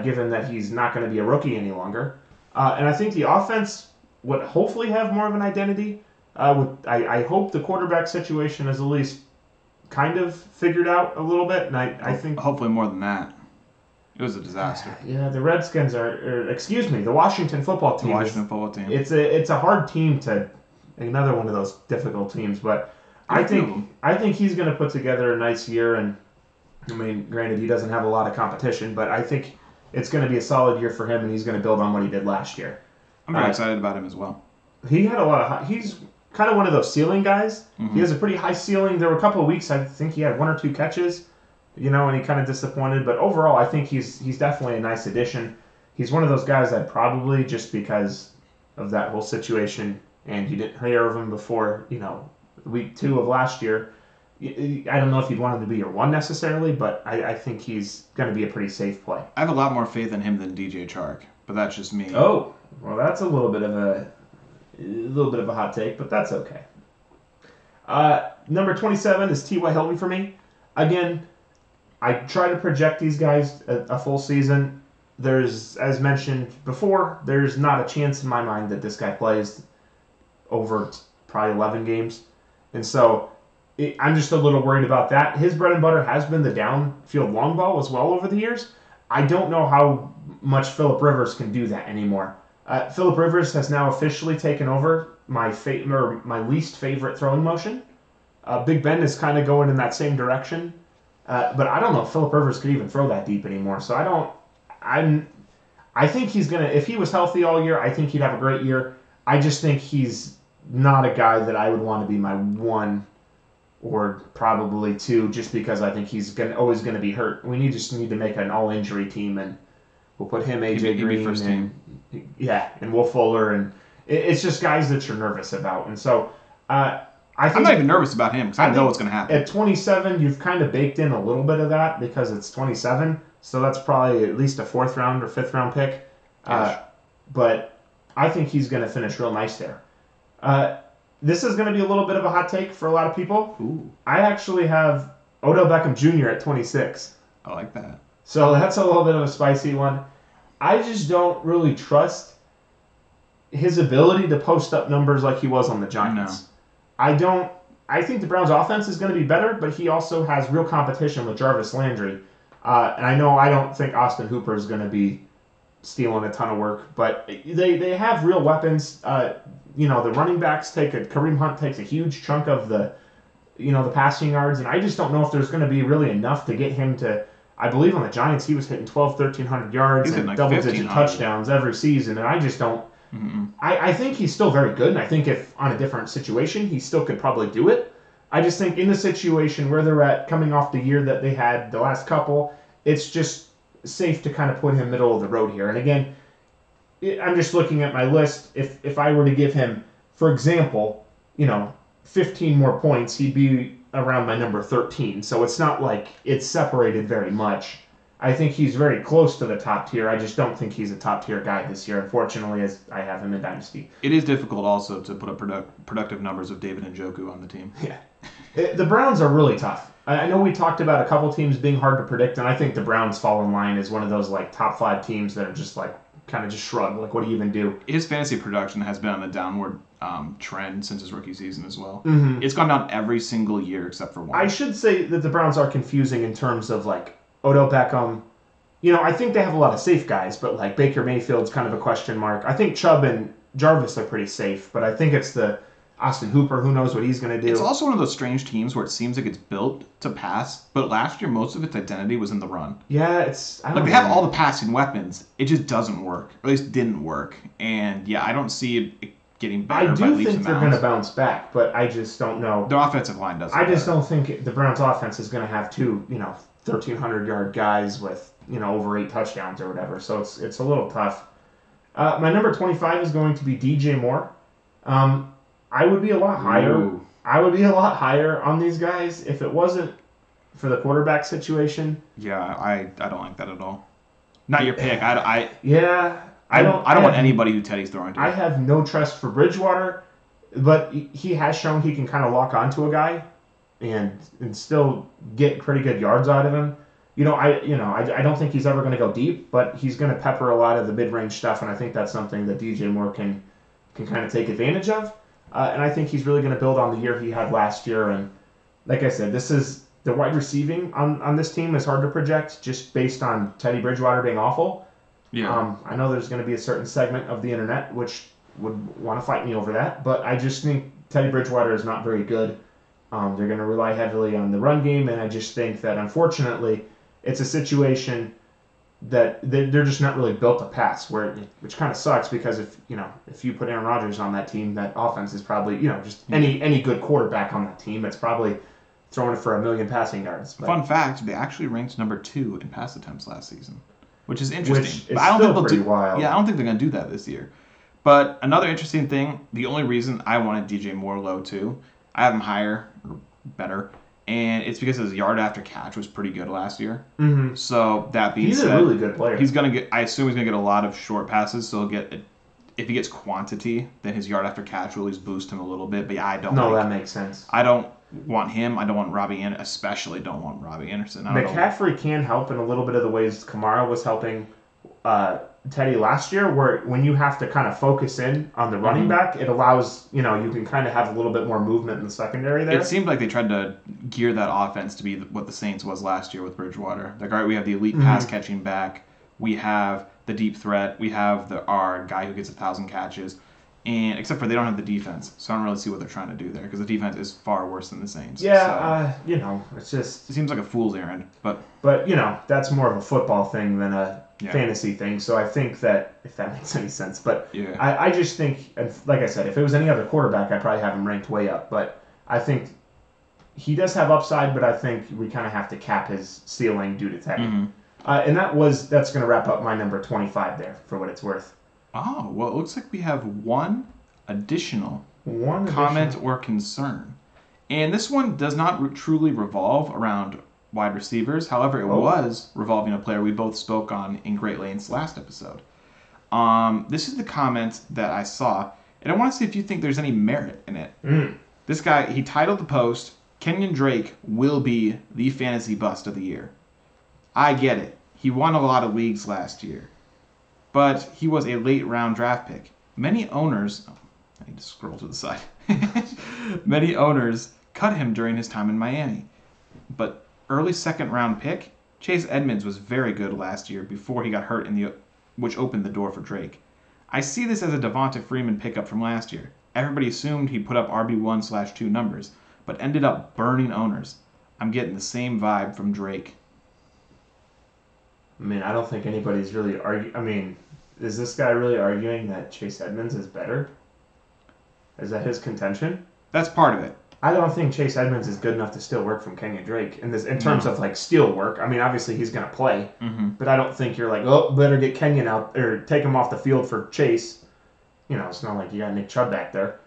given that he's not going to be a rookie any longer. And I think the offense would hopefully have more of an identity. I hope the quarterback situation is at least kind of figured out a little bit, and I think hopefully more than that. It was a disaster. Yeah, the Redskins are the Washington football team. The Washington football team. It's a hard team to another one of those difficult teams, but I think he's going to put together a nice year, and I mean, granted, he doesn't have a lot of competition, but I think it's going to be a solid year for him, and he's going to build on what he did last year. I'm very excited about him as well. He had a lot of he's kind of one of those ceiling guys. Mm-hmm. He has a pretty high ceiling. There were a couple of weeks I think he had 1 or 2 catches, and he kind of disappointed. But overall, I think he's definitely a nice addition. He's one of those guys that probably just because of that whole situation, and you didn't hear of him before, week 2 of last year. I don't know if you'd want him to be your 1 necessarily, but I think he's going to be a pretty safe play. I have a lot more faith in him than DJ Chark, but that's just me. Oh, well, that's a little bit of a hot take, but that's okay. Number 27 is T.Y. Hilton for me. Again, I try to project these guys a full season. There's, as mentioned before, there's not a chance in my mind that this guy plays over probably 11 games. And so I'm just a little worried about that. His bread and butter has been the downfield long ball as well over the years. I don't know how much Philip Rivers can do that anymore. Philip Rivers has now officially taken over my least favorite throwing motion. Big Ben is kind of going in that same direction, but I don't know if Philip Rivers could even throw that deep anymore. So I think he's gonna. If he was healthy all year, I think he'd have a great year. I just think he's not a guy that I would want to be my 1 or probably 2, just because I think he's always gonna be hurt. We just need to make an all injury team and. We'll put him, A.J. Green, and Will Fuller, and it's just guys that you're nervous about. And so I'm not even nervous about him because I know what's going to happen. At 27, you've kind of baked in a little bit of that because it's 27, so that's probably at least a 4th round or 5th round pick. But I think he's going to finish real nice there. This is going to be a little bit of a hot take for a lot of people. Ooh. I actually have Odell Beckham Jr. at 26. I like that. So that's a little bit of a spicy one. I just don't really trust his ability to post up numbers like he was on the Giants. No. I think the Browns' offense is going to be better, but he also has real competition with Jarvis Landry. And I don't think Austin Hooper is going to be stealing a ton of work, but they have real weapons. The running backs Kareem Hunt takes a huge chunk of the passing yards, and I just don't know if there's going to be really enough to get him to. I believe on the Giants he was hitting 1,300 yards and double-digit touchdowns every season, and I just don't. I think he's still very good, and I think if on a different situation he still could probably do it. I just think in the situation where they're at, coming off the year that they had the last couple, it's just safe to kind of put him middle of the road here. And again, I'm just looking at my list. If I were to give him, for example, 15 more points, he'd be around my number 13, so it's not like it's separated very much. I think he's very close to the top tier. I just don't think he's a top tier guy this year, unfortunately, as I have him in Dynasty. It is difficult also to put up productive numbers of David Njoku on the team. Yeah. The Browns are really tough. I know we talked about a couple teams being hard to predict, and I think the Browns fall in line as one of those top 5 teams that are just kind of just shrug. What do you even do? His fantasy production has been on a downward trend since his rookie season as well. Mm-hmm. It's gone down every single year except for one. I should say that the Browns are confusing in terms of Odell Beckham. I think they have a lot of safe guys, but Baker Mayfield's kind of a question mark. I think Chubb and Jarvis are pretty safe, but I think it's the Austin Hooper. Who knows what he's going to do? It's also one of those strange teams where it seems like it's built to pass, but last year most of its identity was in the run. Yeah, it's they have all the passing weapons. It just doesn't work, or at least didn't work. And yeah, I don't see it getting better. I do think they're going to bounce back, but I just don't know. Their offensive line doesn't. I just don't think the Browns' offense is going to have 2, 1,300-yard guys with over 8 touchdowns or whatever. So it's a little tough. My number 25 is going to be DJ Moore. I would be a lot higher. Ooh. I would be a lot higher on these guys if it wasn't for the quarterback situation. Yeah, I don't like that at all. Not your pick. I don't want anybody who Teddy's throwing to. I have no trust for Bridgewater, but he has shown he can kind of lock onto a guy and still get pretty good yards out of him. I don't think he's ever going to go deep, but he's going to pepper a lot of the mid-range stuff, and I think that's something that DJ Moore can kind of take advantage of. And I think he's really going to build on the year he had last year. And like I said, this is the wide receiving on this team is hard to project just based on Teddy Bridgewater being awful. Yeah. I know there's going to be a certain segment of the internet which would want to fight me over that, but I just think Teddy Bridgewater is not very good. They're going to rely heavily on the run game, and I just think that unfortunately it's a situation that they're just not really built to pass, which kind of sucks because if you put Aaron Rodgers on that team, that offense is probably any good quarterback on that team, it's probably throwing it for 1,000,000 passing yards. But. Fun fact: they actually ranked number 2 in pass attempts last season, which is interesting. Which is still pretty wild. Yeah, I don't think they're going to do that this year. But another interesting thing: the only reason I wanted DJ Moore low too, I have him higher, or better. And it's because his yard after catch was pretty good last year. Mm-hmm. So that being said, he's a really good player. I assume he's gonna get a lot of short passes. So if he gets quantity, then his yard after catch will at least boost him a little bit. But yeah, that makes sense. I don't want him. I don't want Robbie Anderson. Especially don't want Robbie Anderson. McCaffrey can help in a little bit of the ways Kamara was helping Teddy last year, where when you have to kind of focus in on the running back, it allows, you can kind of have a little bit more movement in the secondary there. It seemed like they tried to gear that offense to be what the Saints was last year with Bridgewater. Like, all right, we have the elite pass catching back. We have the deep threat. We have our guy who gets 1,000 catches. And except for they don't have the defense, so I don't really see what they're trying to do there because the defense is far worse than the Saints. Yeah, so, it's just... It seems like a fool's errand, but that's more of a football thing than a fantasy thing, so I think that, if that makes any sense, but yeah. I just think, like I said, if it was any other quarterback, I'd probably have him ranked way up, but I think he does have upside, but I think we kind of have to cap his ceiling due to Teddy. Mm-hmm. And that's going to wrap up my number 25 there, for what it's worth. Oh, well, it looks like we have one additional comment or concern. And this one does not truly revolve around wide receivers. However, it was revolving a player we both spoke on in Great Lanes last episode. This is the comment that I saw, and I want to see if you think there's any merit in it. Mm. This guy, he titled the post, Kenyon Drake will be the fantasy bust of the year. I get it. He won a lot of leagues last year. But he was a late-round draft pick. Many owners cut him during his time in Miami. But early second-round pick, Chase Edmonds was very good last year before he got hurt, which opened the door for Drake. I see this as a Devonta Freeman pickup from last year. Everybody assumed he'd put up RB1/2 numbers, but ended up burning owners. I'm getting the same vibe from Drake. I mean, I don't think anybody's really arguing. I mean, is this guy really arguing that Chase Edmonds is better? Is that his contention? That's part of it. I don't think Chase Edmonds is good enough to steal work from Kenyon Drake in terms of, like, steal work. I mean, obviously he's going to play, but I don't think you're like, better get Kenyon out or take him off the field for Chase. It's not like you got Nick Chubb back there.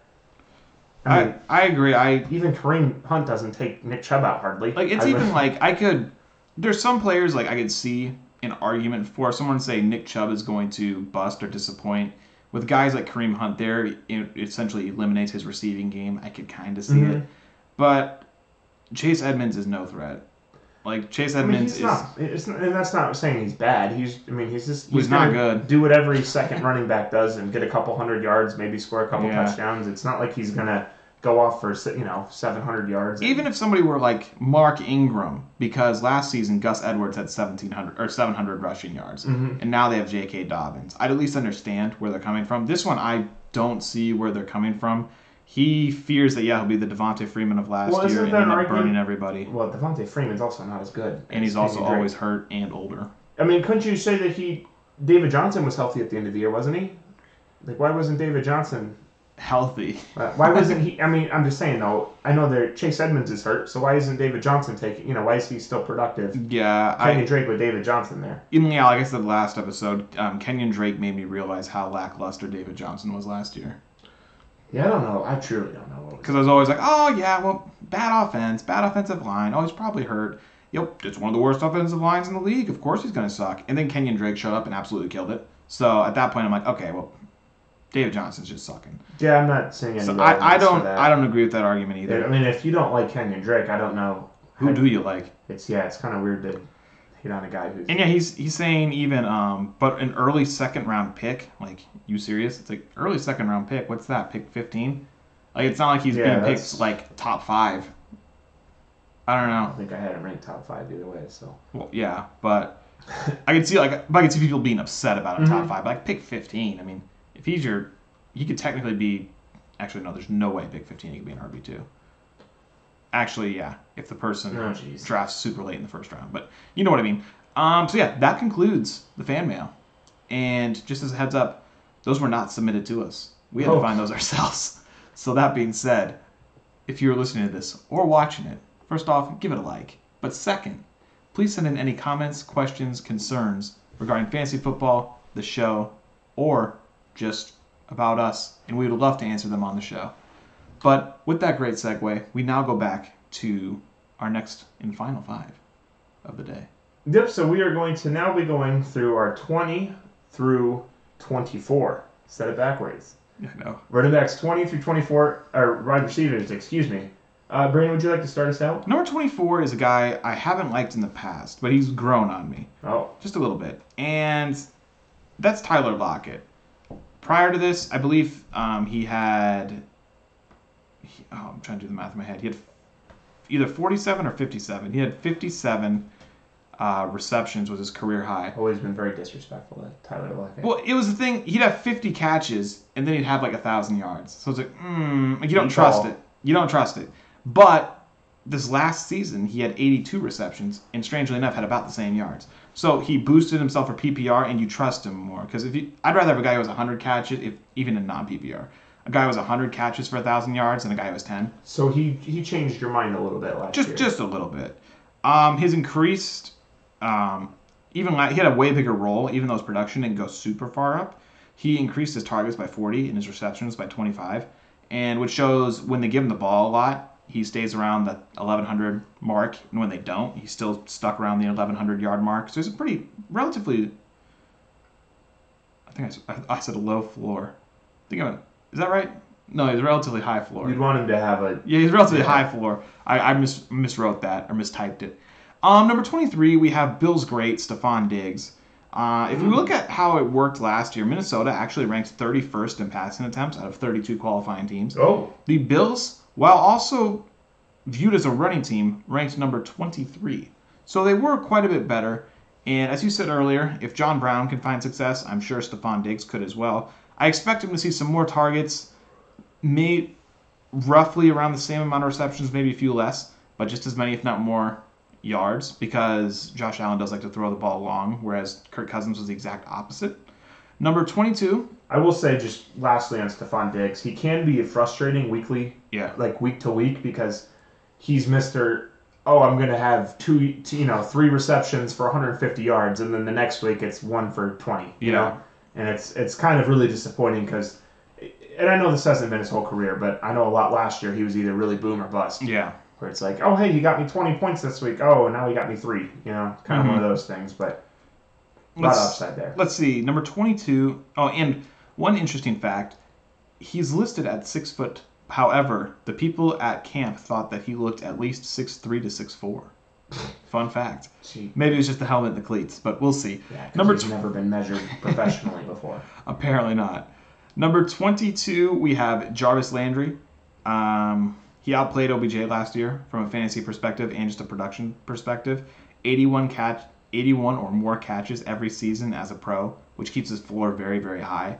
I agree. Even Kareem Hunt doesn't take Nick Chubb out hardly. Like, it's there's some players, like, I could see an argument for someone say Nick Chubb is going to bust or disappoint. With guys like Kareem Hunt there, it essentially eliminates his receiving game. I could kind of see it. But Chase Edmonds is no threat. Like, Chase Edmonds and that's not saying he's bad. He's not good. Do whatever his second running back does and get a couple hundred yards, maybe score a couple touchdowns. It's not like he's going to go off for 700 yards. Even if somebody were like Mark Ingram, because last season Gus Edwards had 700 rushing yards, and now they have J.K. Dobbins. I'd at least understand where they're coming from. This one, I don't see where they're coming from. He fears that he'll be the Devonta Freeman of last year and end up burning everybody. Well, Devonta Freeman's also not as good, and he's also always hurt and older. I mean, couldn't you say that David Johnson was healthy at the end of the year, wasn't he? Like, why wasn't David Johnson healthy? Why wasn't he? I mean, I'm just saying though. I know that Chase Edmonds is hurt, so why isn't David Johnson taking? Why is he still productive? Yeah, Kenyon Drake with David Johnson there. Yeah, like I said last episode, Kenyon Drake made me realize how lackluster David Johnson was last year. Yeah, I don't know. I truly don't know. Because I was always like, oh, yeah, well, bad offense, bad offensive line. Oh, he's probably hurt. Yep, it's one of the worst offensive lines in the league. Of course he's going to suck. And then Kenyon Drake showed up and absolutely killed it. So at that point, I'm like, okay, well, David Johnson's just sucking. Yeah, I'm not saying anything. So I don't agree with that argument either. I mean, if you don't like Kenyon Drake, I don't know. Who do you like? It's kind of weird to hit on a guy who's... And yeah, he's saying even, but an early second-round pick, like, you serious? It's like, early second-round pick, what's that, pick 15? Like, it's not like he's being picked, like, top five. I don't know. I don't think I had him ranked top five either way, so... Well, yeah, but I could see people being upset about him top five, but like, pick 15, I mean, if he's your... He could technically be... Actually, no, there's no way pick 15 he could be an RB2. Actually, yeah, if the person drafts super late in the first round. But you know what I mean. So, yeah, that concludes the fan mail. And just as a heads up, those were not submitted to us. We had to find those ourselves. So that being said, if you're listening to this or watching it, first off, give it a like. But second, please send in any comments, questions, concerns regarding fantasy football, the show, or just about us. And we would love to answer them on the show. But with that great segue, we now go back to our next and final five of the day. Yep, so we are going to now be going through our 20 through 24. Set it backwards. I know. Running backs 20 through 24, or wide receivers, excuse me. Brandon, would you like to start us out? Number 24 is a guy I haven't liked in the past, but he's grown on me. Oh. Just a little bit. And that's Tyler Lockett. Prior to this, I believe he had... I'm trying to do the math in my head. He had either 47 or 57. He had 57 receptions was his career high. Always been very disrespectful to Tyler Lockett. Well, it was the thing. He'd have 50 catches, and then he'd have like 1,000 yards. So it's like, like you don't trust it. You don't trust it. But this last season, he had 82 receptions, and strangely enough, had about the same yards. So he boosted himself for PPR, and you trust him more. Because I'd rather have a guy who has 100 catches, if even in non-PPR. A guy who was 100 catches for 1,000 yards and a guy who was 10. So he changed your mind a little bit last year. Just a little bit. His increased, he had a way bigger role, even though his production didn't go super far up. He increased his targets by 40 and his receptions by 25. And which shows when they give him the ball a lot, he stays around the 1,100 mark. And when they don't, he's still stuck around the 1,100 yard mark. So he's a pretty relatively, I said a low floor. Is that right? No, he's a relatively high floor. You'd want him to have a... Yeah, he's a relatively high floor. I miswrote that or mistyped it. Number 23, we have Bill's great, Stephon Diggs. If we look at how it worked last year, Minnesota actually ranked 31st in passing attempts out of 32 qualifying teams. Oh. The Bills, while also viewed as a running team, ranked number 23. So they were quite a bit better. And as you said earlier, if John Brown can find success, I'm sure Stephon Diggs could as well. I expect him to see some more targets, maybe roughly around the same amount of receptions, maybe a few less, but just as many, if not more, yards, because Josh Allen does like to throw the ball long, whereas Kirk Cousins was the exact opposite. Number 22. I will say, just lastly on Stephon Diggs, he can be frustrating weekly, like week to week, because he's Mr. I'm going to have three receptions for 150 yards, and then the next week it's one for 20, you know? And it's kind of really disappointing because, and I know this hasn't been his whole career, but I know a lot last year he was either really boom or bust. Yeah. Where it's like, oh, hey, you got me 20 points this week. Oh, and now he got me 3. Kind of one of those things, but a lot of upside there. Let's see. Number 22. Oh, and one interesting fact. He's listed at 6 foot. However, the people at camp thought that he looked at least 6'3 to 6'4. Fun fact. Gee. Maybe it was just the helmet and the cleats, but we'll see. Yeah, because he's never been measured professionally before. Apparently not. Number 22, we have Jarvis Landry. He outplayed OBJ last year from a fantasy perspective and just a production perspective. 81 or more catches every season as a pro, which keeps his floor very, very high.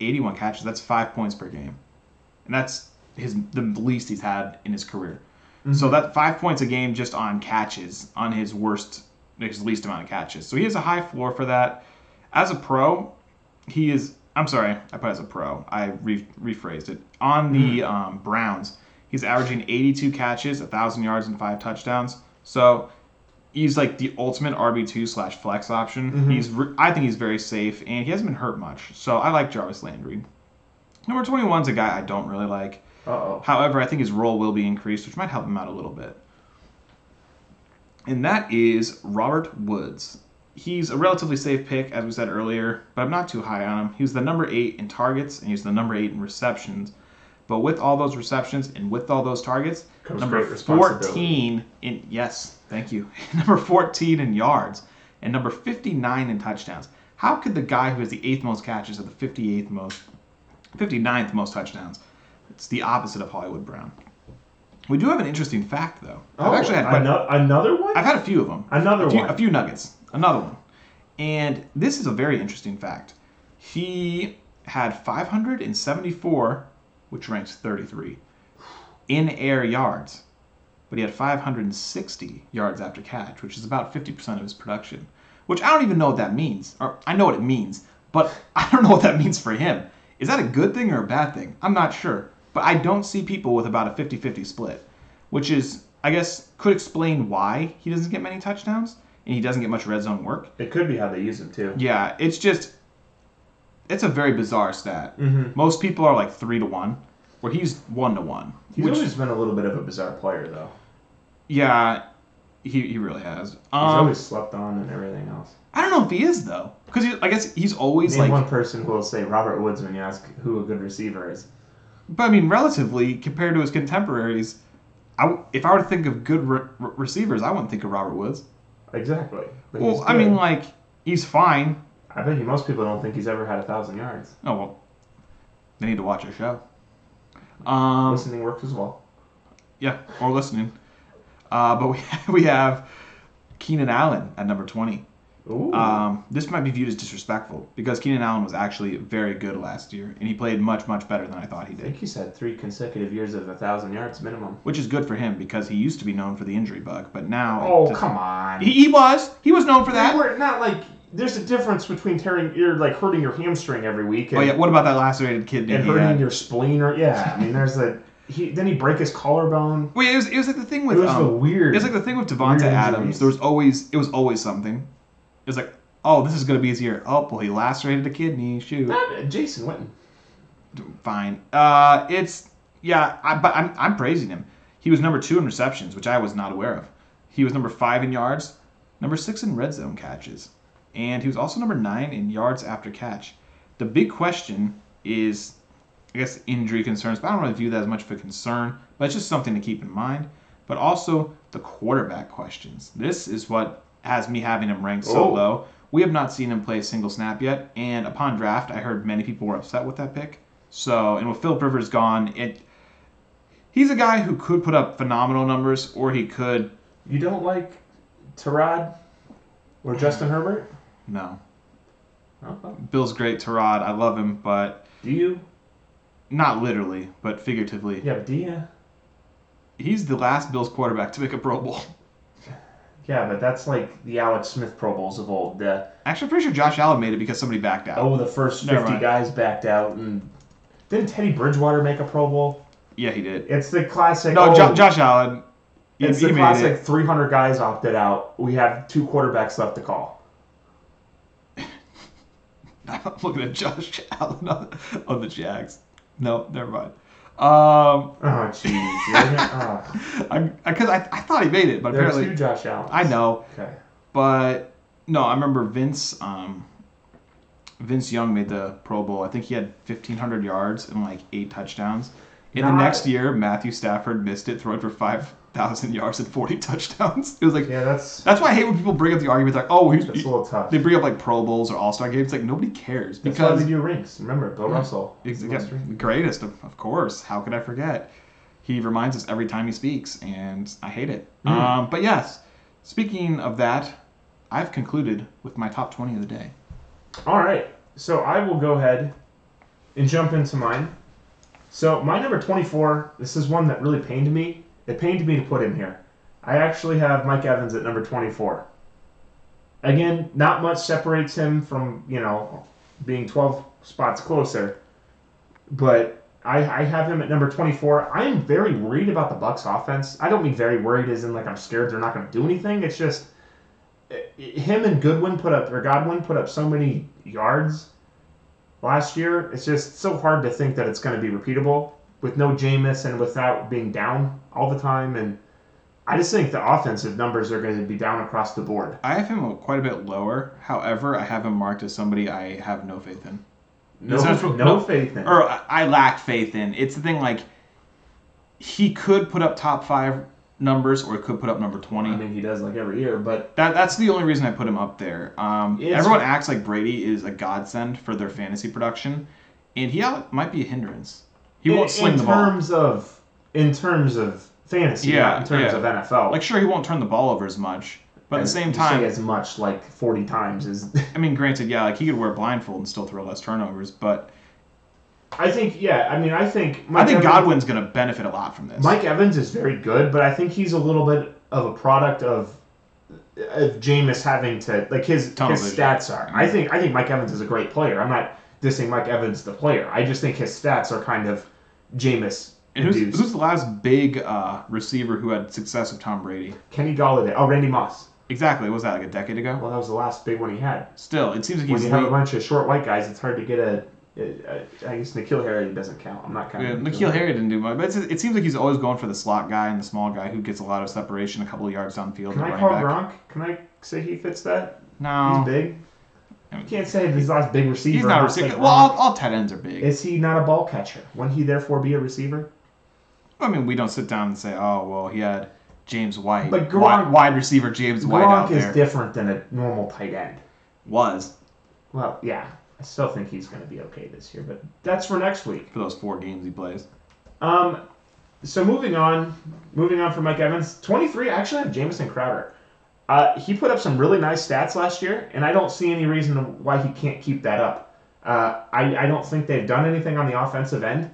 81 catches, that's 5 points per game. And that's the least he's had in his career. So that 5 points a game just on catches, on his least amount of catches. So he has a high floor for that. As a pro, rephrased it. On the Browns, he's averaging 82 catches, 1,000 yards, and 5 touchdowns. So he's like the ultimate RB2 / flex option. I think he's very safe, and he hasn't been hurt much. So I like Jarvis Landry. Number 21 is a guy I don't really like. Uh-oh. However, I think his role will be increased, which might help him out a little bit. And that is Robert Woods. He's a relatively safe pick, as we said earlier, but I'm not too high on him. He was the number 8 in targets, and he was the number 8 in receptions. But with all those receptions and with all those targets, number 14 in... Yes, thank you. Number 14 in yards, and number 59 in touchdowns. How could the guy who has the 8th most catches have the 59th most touchdowns? It's the opposite of Hollywood Brown. We do have an interesting fact, though. Oh, I've actually had another one? I've had a few of them. A few nuggets. Another one. And this is a very interesting fact. He had 574, which ranks 33, in air yards. But he had 560 yards after catch, which is about 50% of his production. Which I don't even know what that means. Or I know what it means, but I don't know what that means for him. Is that a good thing or a bad thing? I'm not sure. But I don't see people with about a 50-50 split, which is, I guess, could explain why he doesn't get many touchdowns and he doesn't get much red zone work. It could be how they use him, too. Yeah, it's just, it's a very bizarre stat. Mm-hmm. Most people are like 3-1, where he's 1-1. He's always been a little bit of a bizarre player, though. Yeah, he really has. He's always slept on and everything else. I don't know if he is, though, because I guess he's always like... one person who will say Robert Woods when you ask who a good receiver is. But, I mean, relatively, compared to his contemporaries, if I were to think of good receivers, I wouldn't think of Robert Woods. Exactly. But well, I mean, like, he's fine. I bet you most people don't think he's ever had 1,000 yards. Oh, well, they need to watch our show. Listening works as well. Yeah, or listening. But we have Keenan Allen at number 20. Ooh. This might be viewed as disrespectful because Keenan Allen was actually very good last year, and he played much, much better than I thought he did. I think he's had 3 consecutive years of 1,000 yards minimum. Which is good for him because he used to be known for the injury bug, but now... Oh, come on. He was known for that. There's a difference between hurting your hamstring every week. And, oh, yeah. What about that lacerated kidney? And hurting your spleen or... Yeah, I mean, there's a... Didn't he break his collarbone? Well, it was like the thing with... It was weird... It was like the thing with Davante Adams. It was always something. It's like, oh, this is going to be his year. Oh, well, he lacerated a kidney. Shoot. Jason Witten. Fine. But I'm praising him. He was number 2 in receptions, which I was not aware of. He was number 5 in yards, number 6 in red zone catches, and he was also number 9 in yards after catch. The big question is, I guess, injury concerns, but I don't really view that as much of a concern, but it's just something to keep in mind. But also the quarterback questions. This is what has me having him ranked so low. We have not seen him play a single snap yet, and upon draft, I heard many people were upset with that pick. So, and with Philip Rivers gone, he's a guy who could put up phenomenal numbers, or he could... You don't like Tyrod or Justin Herbert? No. Uh-huh. Bill's great, Tyrod. I love him, but... Do you? Not literally, but figuratively. Yeah, but do you? He's the last Bills quarterback to make a Pro Bowl. Yeah, but that's like the Alex Smith Pro Bowls of old. Actually, I'm pretty sure Josh Allen made it because somebody backed out. Oh, the first 50 guys backed out. And didn't Teddy Bridgewater make a Pro Bowl? Yeah, he did. It's the classic... No, Josh Allen. It's the classic 300 guys opted out. We have 2 quarterbacks left to call. I'm looking at Josh Allen on the Jags. No, never mind. Oh, jeez. I thought he made it, but apparently... There are 2 Josh Allens. I know. Okay. But, no, I remember Vince Young made the Pro Bowl. I think he had 1,500 yards and, 8 touchdowns. The next year, Matthew Stafford missed it, throwing for 5,000 yards and 40 touchdowns. It was like... Yeah, that's why I hate when people bring up the argument, it's a little tough. They bring up, Pro Bowls or All-Star games. Nobody cares. That's why they do rings. Remember, Bill Russell. Exactly. Greatest, of course. How could I forget? He reminds us every time he speaks, and I hate it. But yes, speaking of that, I've concluded with my top 20 of the day. All right. So I will go ahead and jump into mine. So my number 24, this is one that really pained me. It pained me to put him here. I actually have Mike Evans at number 24. Again, not much separates him from, being 12 spots closer. But I have him at number 24. I am very worried about the Bucs offense. I don't mean very worried as in I'm scared they're not going to do anything. It's just him and Godwin put up so many yards. last year. It's just so hard to think that it's going to be repeatable with no Jameis and without being down all the time. And I just think the offensive numbers are going to be down across the board. I have him quite a bit lower. However, I have him marked as somebody I have no faith in. No faith in. Or I lack faith in. It's the thing, like, he could put up top five numbers or could put up number 20. I mean, he does like every year, but that's the only reason I put him up there. Everyone acts like Brady is a godsend for their fantasy production, and he might be a hindrance. He won't sling the ball. In terms of fantasy, not in terms of NFL. Like, sure, he won't turn the ball over as much, but at the same time, say as much, like 40 times is. I mean, granted, yeah, like he could wear a blindfold and still throw less turnovers, but I think, yeah, I mean, I think Godwin's going to benefit a lot from this. Mike Evans is very good, but I think he's a little bit of a product of Jameis having to, like, his stats are. Yeah. I think Mike Evans is a great player. I'm not dissing Mike Evans the player. I just think his stats are kind of Jameis. And who's the last big receiver who had success with Tom Brady? Kenny Galladay. Oh, Randy Moss. Exactly. What was that, like a decade ago? Well, that was the last big one he had. Still, it seems like he's... When you have a bunch of short white guys, it's hard to get a... I guess Nikhil Harry doesn't count. I'm not counting. Yeah, Nikhil Harry didn't do much, but it seems like he's always going for the slot guy and the small guy who gets a lot of separation, a couple of yards downfield. Can I call Gronk? Can I say he fits that? No, he's big. I mean, you can't say he's the last big receiver. He's not a receiver. Well, all tight ends are big. Is he not a ball catcher? Wouldn't he therefore be a receiver? I mean, we don't sit down and say, oh, well, he had James White, but Gronk, wide receiver James White out there. Gronk is different than a normal tight end. Was. Well, yeah. I still think he's going to be okay this year, but that's for next week. For those 4 games he plays. So moving on from Mike Evans, 23. I actually have Jamison Crowder. He put up some really nice stats last year, and I don't see any reason why he can't keep that up. I don't think they've done anything on the offensive end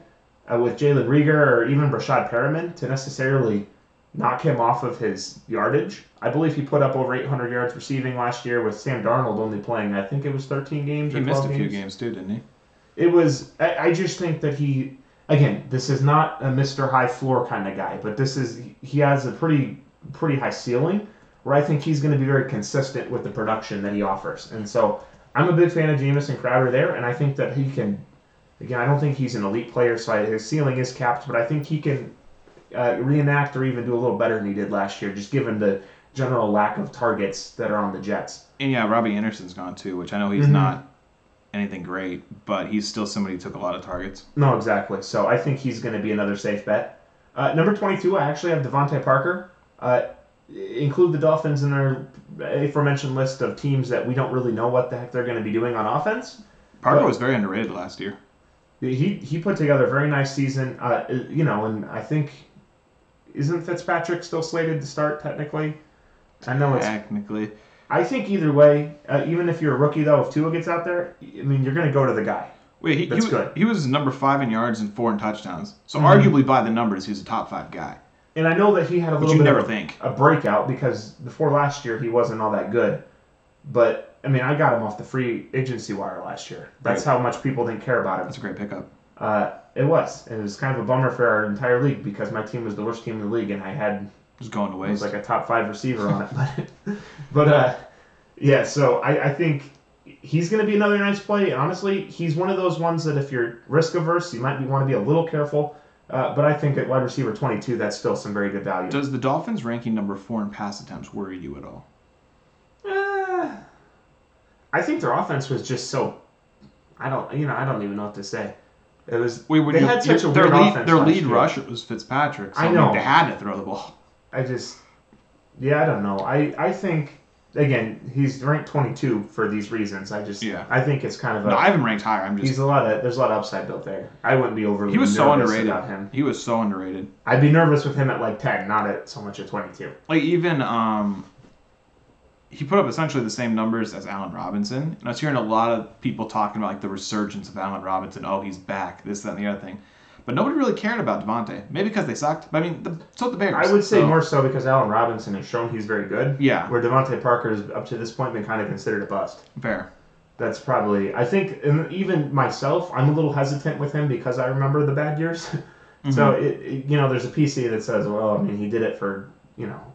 with Jalen Reagor or even Brashad Perriman to necessarily knock him off of his yardage. I believe he put up over 800 yards receiving last year with Sam Darnold only playing, I think it was 13 games or 12 games. He missed a few games too, didn't he? It was, I just think that he, again, this is not a Mr. High Floor kind of guy, but he has a pretty high ceiling where I think he's going to be very consistent with the production that he offers. And so I'm a big fan of Jamison Crowder there, and I think that he can, again, I don't think he's an elite player, so his ceiling is capped, but I think he can reenact or even do a little better than he did last year, just given the general lack of targets that are on the Jets. And yeah, Robbie Anderson's gone too, which I know he's not anything great, but he's still somebody who took a lot of targets. No, exactly. So I think he's going to be another safe bet. Number 22, I actually have Devontae Parker. Include the Dolphins in their aforementioned list of teams that we don't really know what the heck they're going to be doing on offense. Parker was very underrated last year. He put together a very nice season, and I think... Isn't Fitzpatrick still slated to start technically? I know it's technically. I think either way, even if you're a rookie though, if Tua gets out there, I mean you're going to go to the guy. Wait, that's good. He was number 5 in yards and 4 in touchdowns. So arguably by the numbers, he's a top 5 guy. And I know that he had a little bit of a breakout because before last year he wasn't all that good. But I mean I got him off the free agency wire last year. That's how much people didn't care about him. That's a great pickup. It was. And it was kind of a bummer for our entire league because my team was the worst team in the league and I had just going to waste. It was like a top 5 receiver on it. So I think he's going to be another nice play. And honestly, he's one of those ones that if you're risk averse, you might want to be a little careful. But I think at wide receiver 22, that's still some very good value. Does the Dolphins ranking number 4 in pass attempts worry you at all? I think their offense was just so... I don't even know what to say. It was. They had such a weird offense. Their lead rusher was Fitzpatrick. So I know they had to throw the ball. I don't know. I think again he's ranked 22 for these reasons. I think it's kind of. I haven't ranked higher. There's a lot of upside built there. I wouldn't be overly. He was so underrated about him. He was so underrated. I'd be nervous with him at like 10, not at so much at 22. Like even he put up essentially the same numbers as Allen Robinson. And I was hearing a lot of people talking about like the resurgence of Allen Robinson. Oh, he's back. This, that, and the other thing. But nobody really cared about Devontae. Maybe because they sucked. But I mean, so did the Bears. I would say more so because Allen Robinson has shown he's very good. Yeah. Where Devontae Parker has up to this point been kind of considered a bust. Fair. That's probably... I think even myself, I'm a little hesitant with him because I remember the bad years. So, there's a PC that says, well, I mean, he did it for...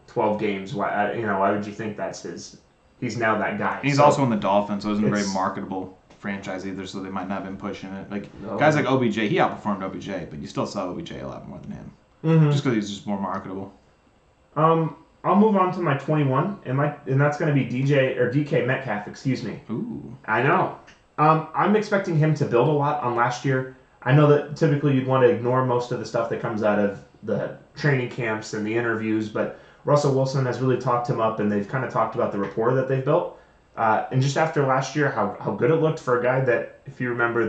12 games. Why? Why would you think that's his? He's now that guy. And he's also on the Dolphins, so it isn't very marketable. franchise either, so they might not have been pushing it. Like guys like OBJ, he outperformed OBJ, but you still saw OBJ a lot more than him, just because he's just more marketable. I'll move on to my 21, and that's going to be DK Metcalf. Ooh, I know. I'm expecting him to build a lot on last year. I know that typically you'd want to ignore most of the stuff that comes out of the training camps and the interviews, but Russell Wilson has really talked him up, and they've kind of talked about the rapport that they've built. And just after last year, how good it looked for a guy that, if you remember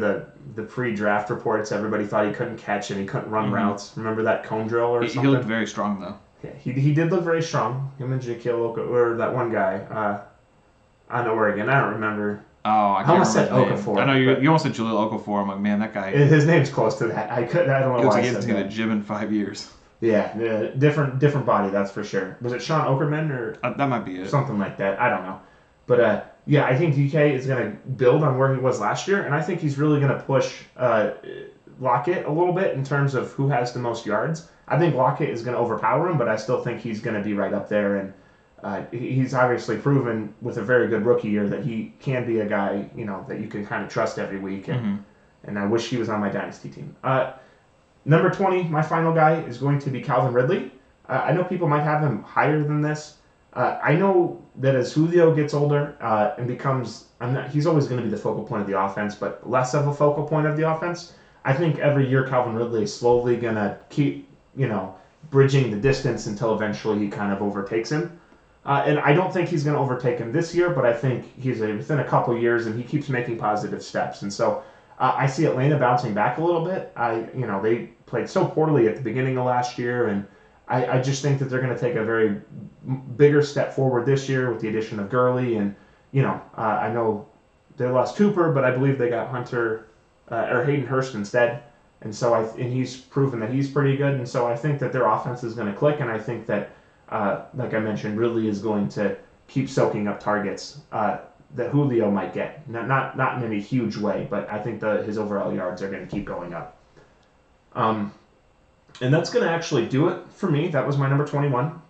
the pre-draft reports, everybody thought he couldn't catch and he couldn't run routes. Remember that cone drill or something? He looked very strong, though. Yeah, he did look very strong. Him and Jaquil or that one guy on Oregon. I don't remember. Oh, I almost said Okafor. I know you almost said Jahlil Okafor. I'm like, man, that guy. His name's close to that. I don't know why I said that. He hasn't seen a gym in 5 years. Yeah, different body, that's for sure. Was it Sean Okerman or that might be it, something like that? I don't know, but yeah, I think DK is going to build on where he was last year, and I think he's really going to push Lockett a little bit in terms of who has the most yards. I think Lockett is going to overpower him, but I still think he's going to be right up there, and he's obviously proven with a very good rookie year that he can be a guy, you know, that you can kind of trust every week, and and I wish he was on my dynasty team. Number 20, my final guy, is going to be Calvin Ridley. I know people might have him higher than this. I know that as Julio gets older and he's always going to be the focal point of the offense, but less of a focal point of the offense. I think every year Calvin Ridley is slowly going to keep, you know, bridging the distance until eventually he kind of overtakes him. And I don't think he's going to overtake him this year, but I think he's within a couple years and he keeps making positive steps. And so I see Atlanta bouncing back a little bit. They played so poorly at the beginning of last year, and I just think that they're going to take a very bigger step forward this year with the addition of Gurley. And, I know they lost Cooper, but I believe they got Hunter or Hayden Hurst instead. And so and he's proven that he's pretty good. And so I think that their offense is going to click. And I think that, like I mentioned, Ridley is going to keep soaking up targets that Julio might get. Not in any huge way, but I think his overall yards are going to keep going up. And that's going to actually do it for me. That was my number 21.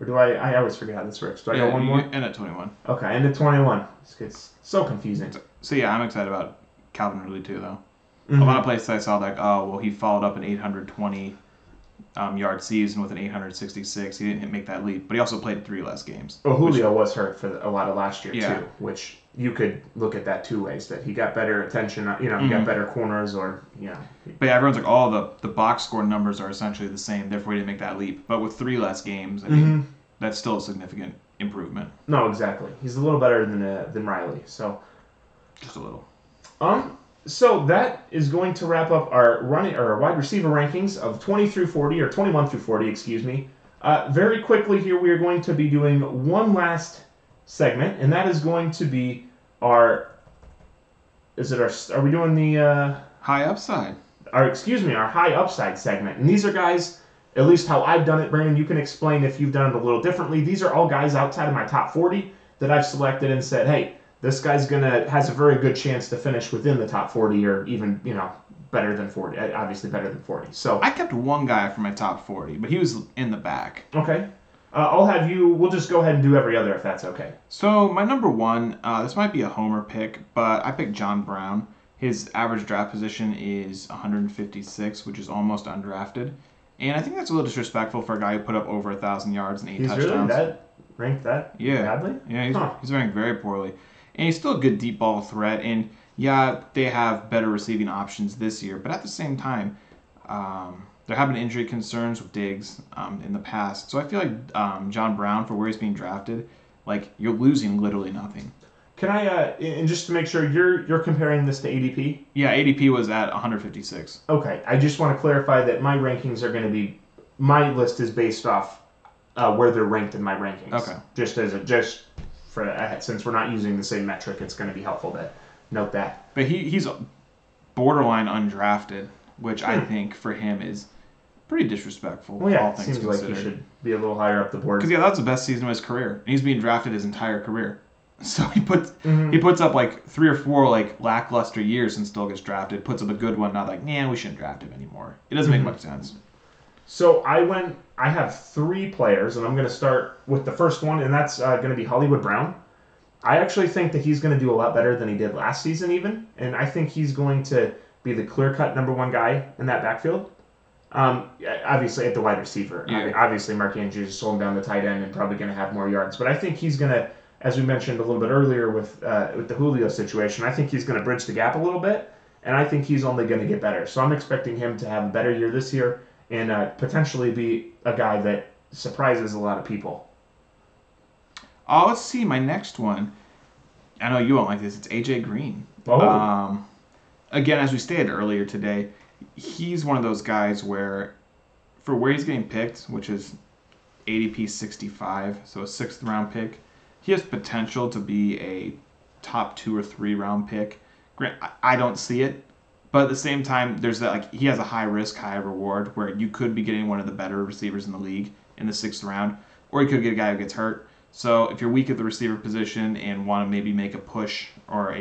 Or do I always forget how this works. Do I go one more? End at 21. Okay, end at 21. It's so confusing. So, yeah, I'm excited about Calvin Ridley, too, though. A lot of places I saw, like, oh, well, he followed up an 820 yard season with an 866. He didn't make that leap, but he also played 3 less games. Well, Julio was hurt for a lot of last year, too, which you could look at that 2 ways, that he got better attention, he got better corners, or, But yeah, everyone's like, oh, the box score numbers are essentially the same, therefore he didn't make that leap. But with 3 less games, I mean, that's still a significant improvement. No, exactly. He's a little better than Riley, so. Just a little. So that is going to wrap up our wide receiver rankings of 21 through 40, very quickly here, we are going to be doing one last segment, and that is going to be our high upside segment. And these are guys, at least how I've done it, Brandon, you can explain if you've done it a little differently. These are all guys outside of my top 40 that I've selected and said, hey, this guy's has a very good chance to finish within the top 40 or even, better than 40. Obviously better than 40. So I kept one guy from my top 40, but he was in the back. Okay. We'll just go ahead and do every other if that's okay. So my number one, this might be a homer pick, but I picked John Brown. His average draft position is 156, which is almost undrafted. And I think that's a little disrespectful for a guy who put up over 1,000 yards and 8 touchdowns. Really ranked that badly? Yeah, he's ranked very poorly. And he's still a good deep ball threat. And, yeah, they have better receiving options this year. But at the same time, there have been injury concerns with Diggs in the past. So I feel like John Brown, for where he's being drafted, like, you're losing literally nothing. Can I, and just to make sure, you're comparing this to ADP? Yeah, ADP was at 156. Okay. I just want to clarify that my rankings are going to be, my list is based off where they're ranked in my rankings. Okay. Since we're not using the same metric, it's going to be helpful to note that. But he's borderline undrafted, which I think for him is pretty disrespectful. Well, yeah, all things considered. Like he should be a little higher up the board. Because yeah, that's the best season of his career, and he's being drafted his entire career. So he puts up like 3 or 4 like lackluster years and still gets drafted. Puts up a good one, not like we shouldn't draft him anymore. It doesn't make much sense. So I have 3 players, and I'm going to start with the first one, and that's going to be Hollywood Brown. I actually think that he's going to do a lot better than he did last season even, and I think he's going to be the clear-cut number one guy in that backfield. Obviously at the wide receiver. Yeah. Obviously Mark Andrews sold down the tight end and probably going to have more yards. But I think he's going to, as we mentioned a little bit earlier with the Julio situation, I think he's going to bridge the gap a little bit, and I think he's only going to get better. So I'm expecting him to have a better year this year and potentially be a guy that surprises a lot of people. Let's see, my next one. I know you won't like this. It's A.J. Green. Oh. Again, as we stated earlier today, he's one of those guys where, for where he's getting picked, which is ADP 65, so a sixth-round pick, he has potential to be a top 2 or 3 round pick. I don't see it, but at the same time, there's that, like, he has a high risk, high reward where you could be getting one of the better receivers in the league in the 6th round, or you could get a guy who gets hurt. So if you're weak at the receiver position and want to maybe make a push or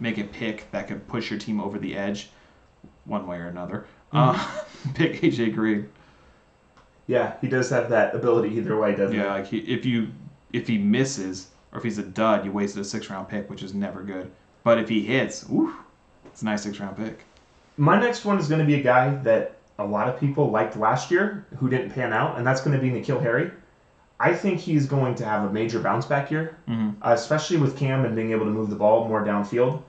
make a pick that could push your team over the edge, one way or another, pick A.J. Green. Yeah, he does have that ability either way, doesn't he? Yeah, like if he misses or if he's a dud, you wasted a 6th round pick, which is never good. But if he hits, it's a nice 6th round pick. My next one is going to be a guy that a lot of people liked last year who didn't pan out, and that's going to be N'Keal Harry. I think he's going to have a major bounce back year, especially with Cam and being able to move the ball more downfield.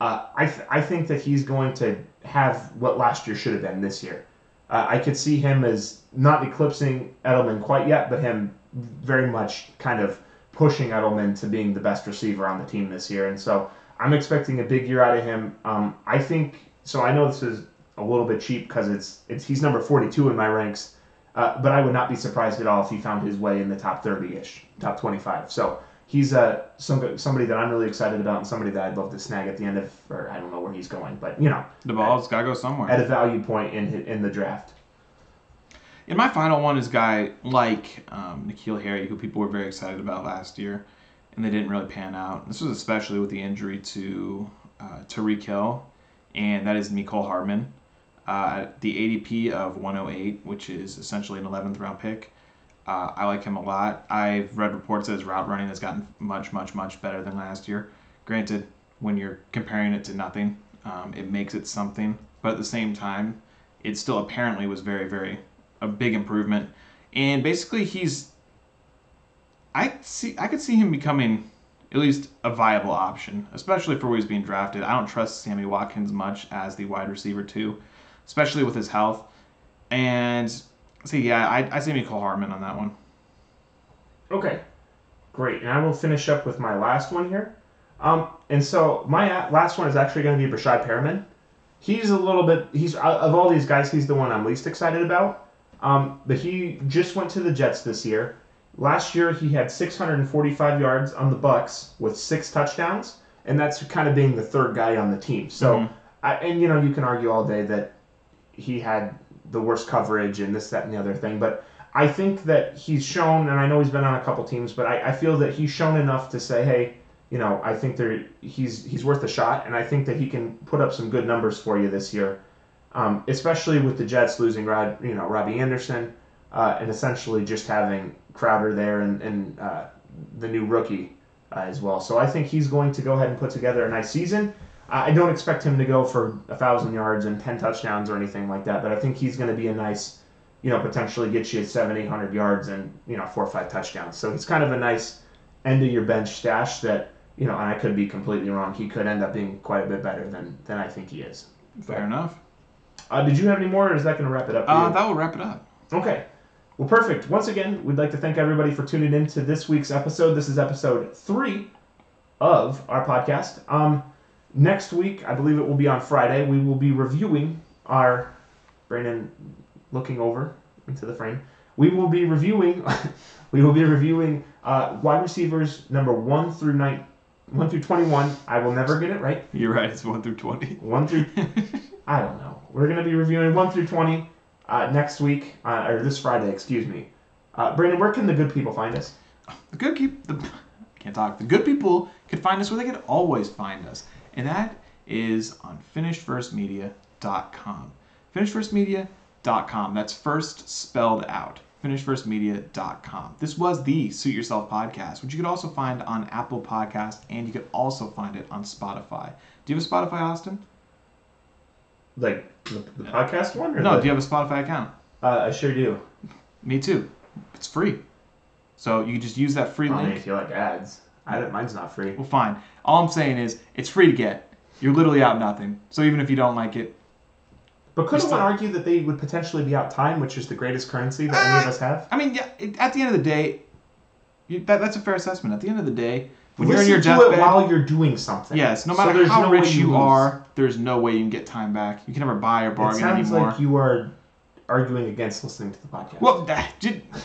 I think that he's going to have what last year should have been this year. I could see him as not eclipsing Edelman quite yet, but him very much kind of pushing Edelman to being the best receiver on the team this year. And so I'm expecting a big year out of him. I think, so I know this is a little bit cheap because he's number 42 in my ranks, but I would not be surprised at all if he found his way in the top 30-ish, top 25. So he's somebody that I'm really excited about and somebody that I'd love to snag at the end of, or I don't know where he's going, but, you know. The ball's got to go somewhere. At a value point in the draft. And my final one is a guy like N'Keal Harry, who people were very excited about last year, and they didn't really pan out. This was especially with the injury to Tyreek Hill, and that is Mecole Hardman. The ADP of 108, which is essentially an 11th round pick. I like him a lot. I've read reports that his route running has gotten much, much, much better than last year. Granted, when you're comparing it to nothing, it makes it something. But at the same time, it still apparently was very, very a big improvement. And basically, I could see him becoming at least a viable option, especially for where he's being drafted. I don't trust Sammy Watkins much as the wide receiver too, especially with his health. And I see Mecole Hardman on that one. Okay, great. And I will finish up with my last one here. And so my last one is actually going to be Rashad Perriman. He's a little bit, of all these guys, he's the one I'm least excited about. But he just went to the Jets this year. Last year, he had 645 yards on the Bucks with 6 touchdowns, and that's kind of being the third guy on the team. So, you can argue all day that he had the worst coverage and this, that, and the other thing. But I think that he's shown, and I know he's been on a couple teams, but I feel that he's shown enough to say, hey, I think he's worth a shot, and I think that he can put up some good numbers for you this year, especially with the Jets losing Robbie Anderson and essentially just having Crowder there and the new rookie as well. So I think he's going to go ahead and put together a nice season. I don't expect him to go for 1,000 yards and 10 touchdowns or anything like that, but I think he's going to be a nice, potentially get you 700-800 yards and, 4 or 5 touchdowns. So he's kind of a nice end-of-your-bench stash that, and I could be completely wrong. He could end up being quite a bit better than I think he is. Fair enough. Did you have any more, or is that going to wrap it up for you? That will wrap it up. Okay. Well, perfect. Once again, we'd like to thank everybody for tuning in to this week's episode. This is episode 3 of our podcast. Next week, I believe it will be on Friday, we will be reviewing our, Brandon looking over into the frame, we will be reviewing wide receivers number 1 through 21. I will never get it right. You're right, it's 1 through 20. 1 through, I don't know. We're going to be reviewing 1 through 20 next week, or this Friday, excuse me. Brandon, where can the good people find us? The good people can find us where they can always find us. And that is on finishedfirstmedia.com. Finishedfirstmedia.com. That's first spelled out. finishfirstmedia.com. This was the Suit Yourself podcast, which you could also find on Apple Podcasts, and you could also find it on Spotify. Do you have a Spotify, Austin? Like the podcast one? Or no, do you have a Spotify account? I sure do. Me too. It's free. So you just use that free link. If you like ads. Mine's not free. Well, fine. All I'm saying is it's free to get. You're literally out nothing. So even if you don't like it. But couldn't one argue that they would potentially be out time, which is the greatest currency that any of us have? I mean, yeah. At the end of the day, that's a fair assessment. At the end of the day, when you're in your deathbed, listen to it while you're doing something. Yes, no matter how rich you are, there's no way you can get time back. You can never buy or bargain anymore. It sounds like you are arguing against listening to the podcast. Well,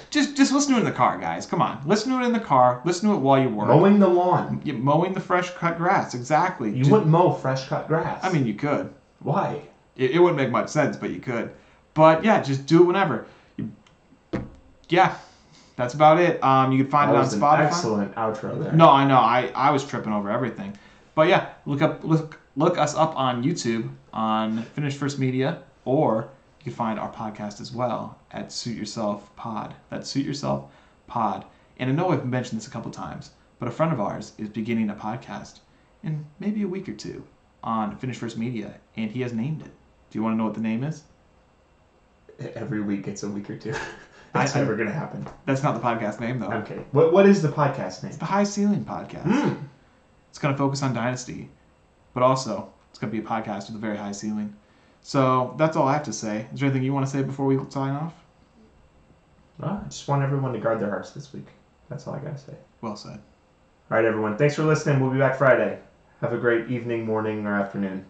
just listen to it in the car, guys. Come on. Listen to it in the car. Listen to it while you work. Mowing the lawn. Yeah, mowing the fresh cut grass. Exactly. You wouldn't mow fresh cut grass. I mean, you could. Why? It wouldn't make much sense, but you could. But yeah, just do it whenever. Yeah, that's about it. You can find it on Spotify. An excellent outro there. No, I know. I was tripping over everything. But yeah, look us up on YouTube on Finish First Media, or you can find our podcast as well at Suit Yourself Pod. That's Suit Yourself Pod. And I know I've mentioned this a couple times, but a friend of ours is beginning a podcast in maybe a week or two on Finish First Media, and he has named it. Do you want to know what the name is? Every week it's a week or two. That's never going to happen. That's not the podcast name, though. Okay. What is the podcast name? It's the High Ceiling Podcast. It's going to focus on Dynasty, but also it's going to be a podcast with a very high ceiling. So that's all I have to say. Is there anything you want to say before we sign off? I just want everyone to guard their hearts this week. That's all I got to say. Well said. All right, everyone. Thanks for listening. We'll be back Friday. Have a great evening, morning, or afternoon.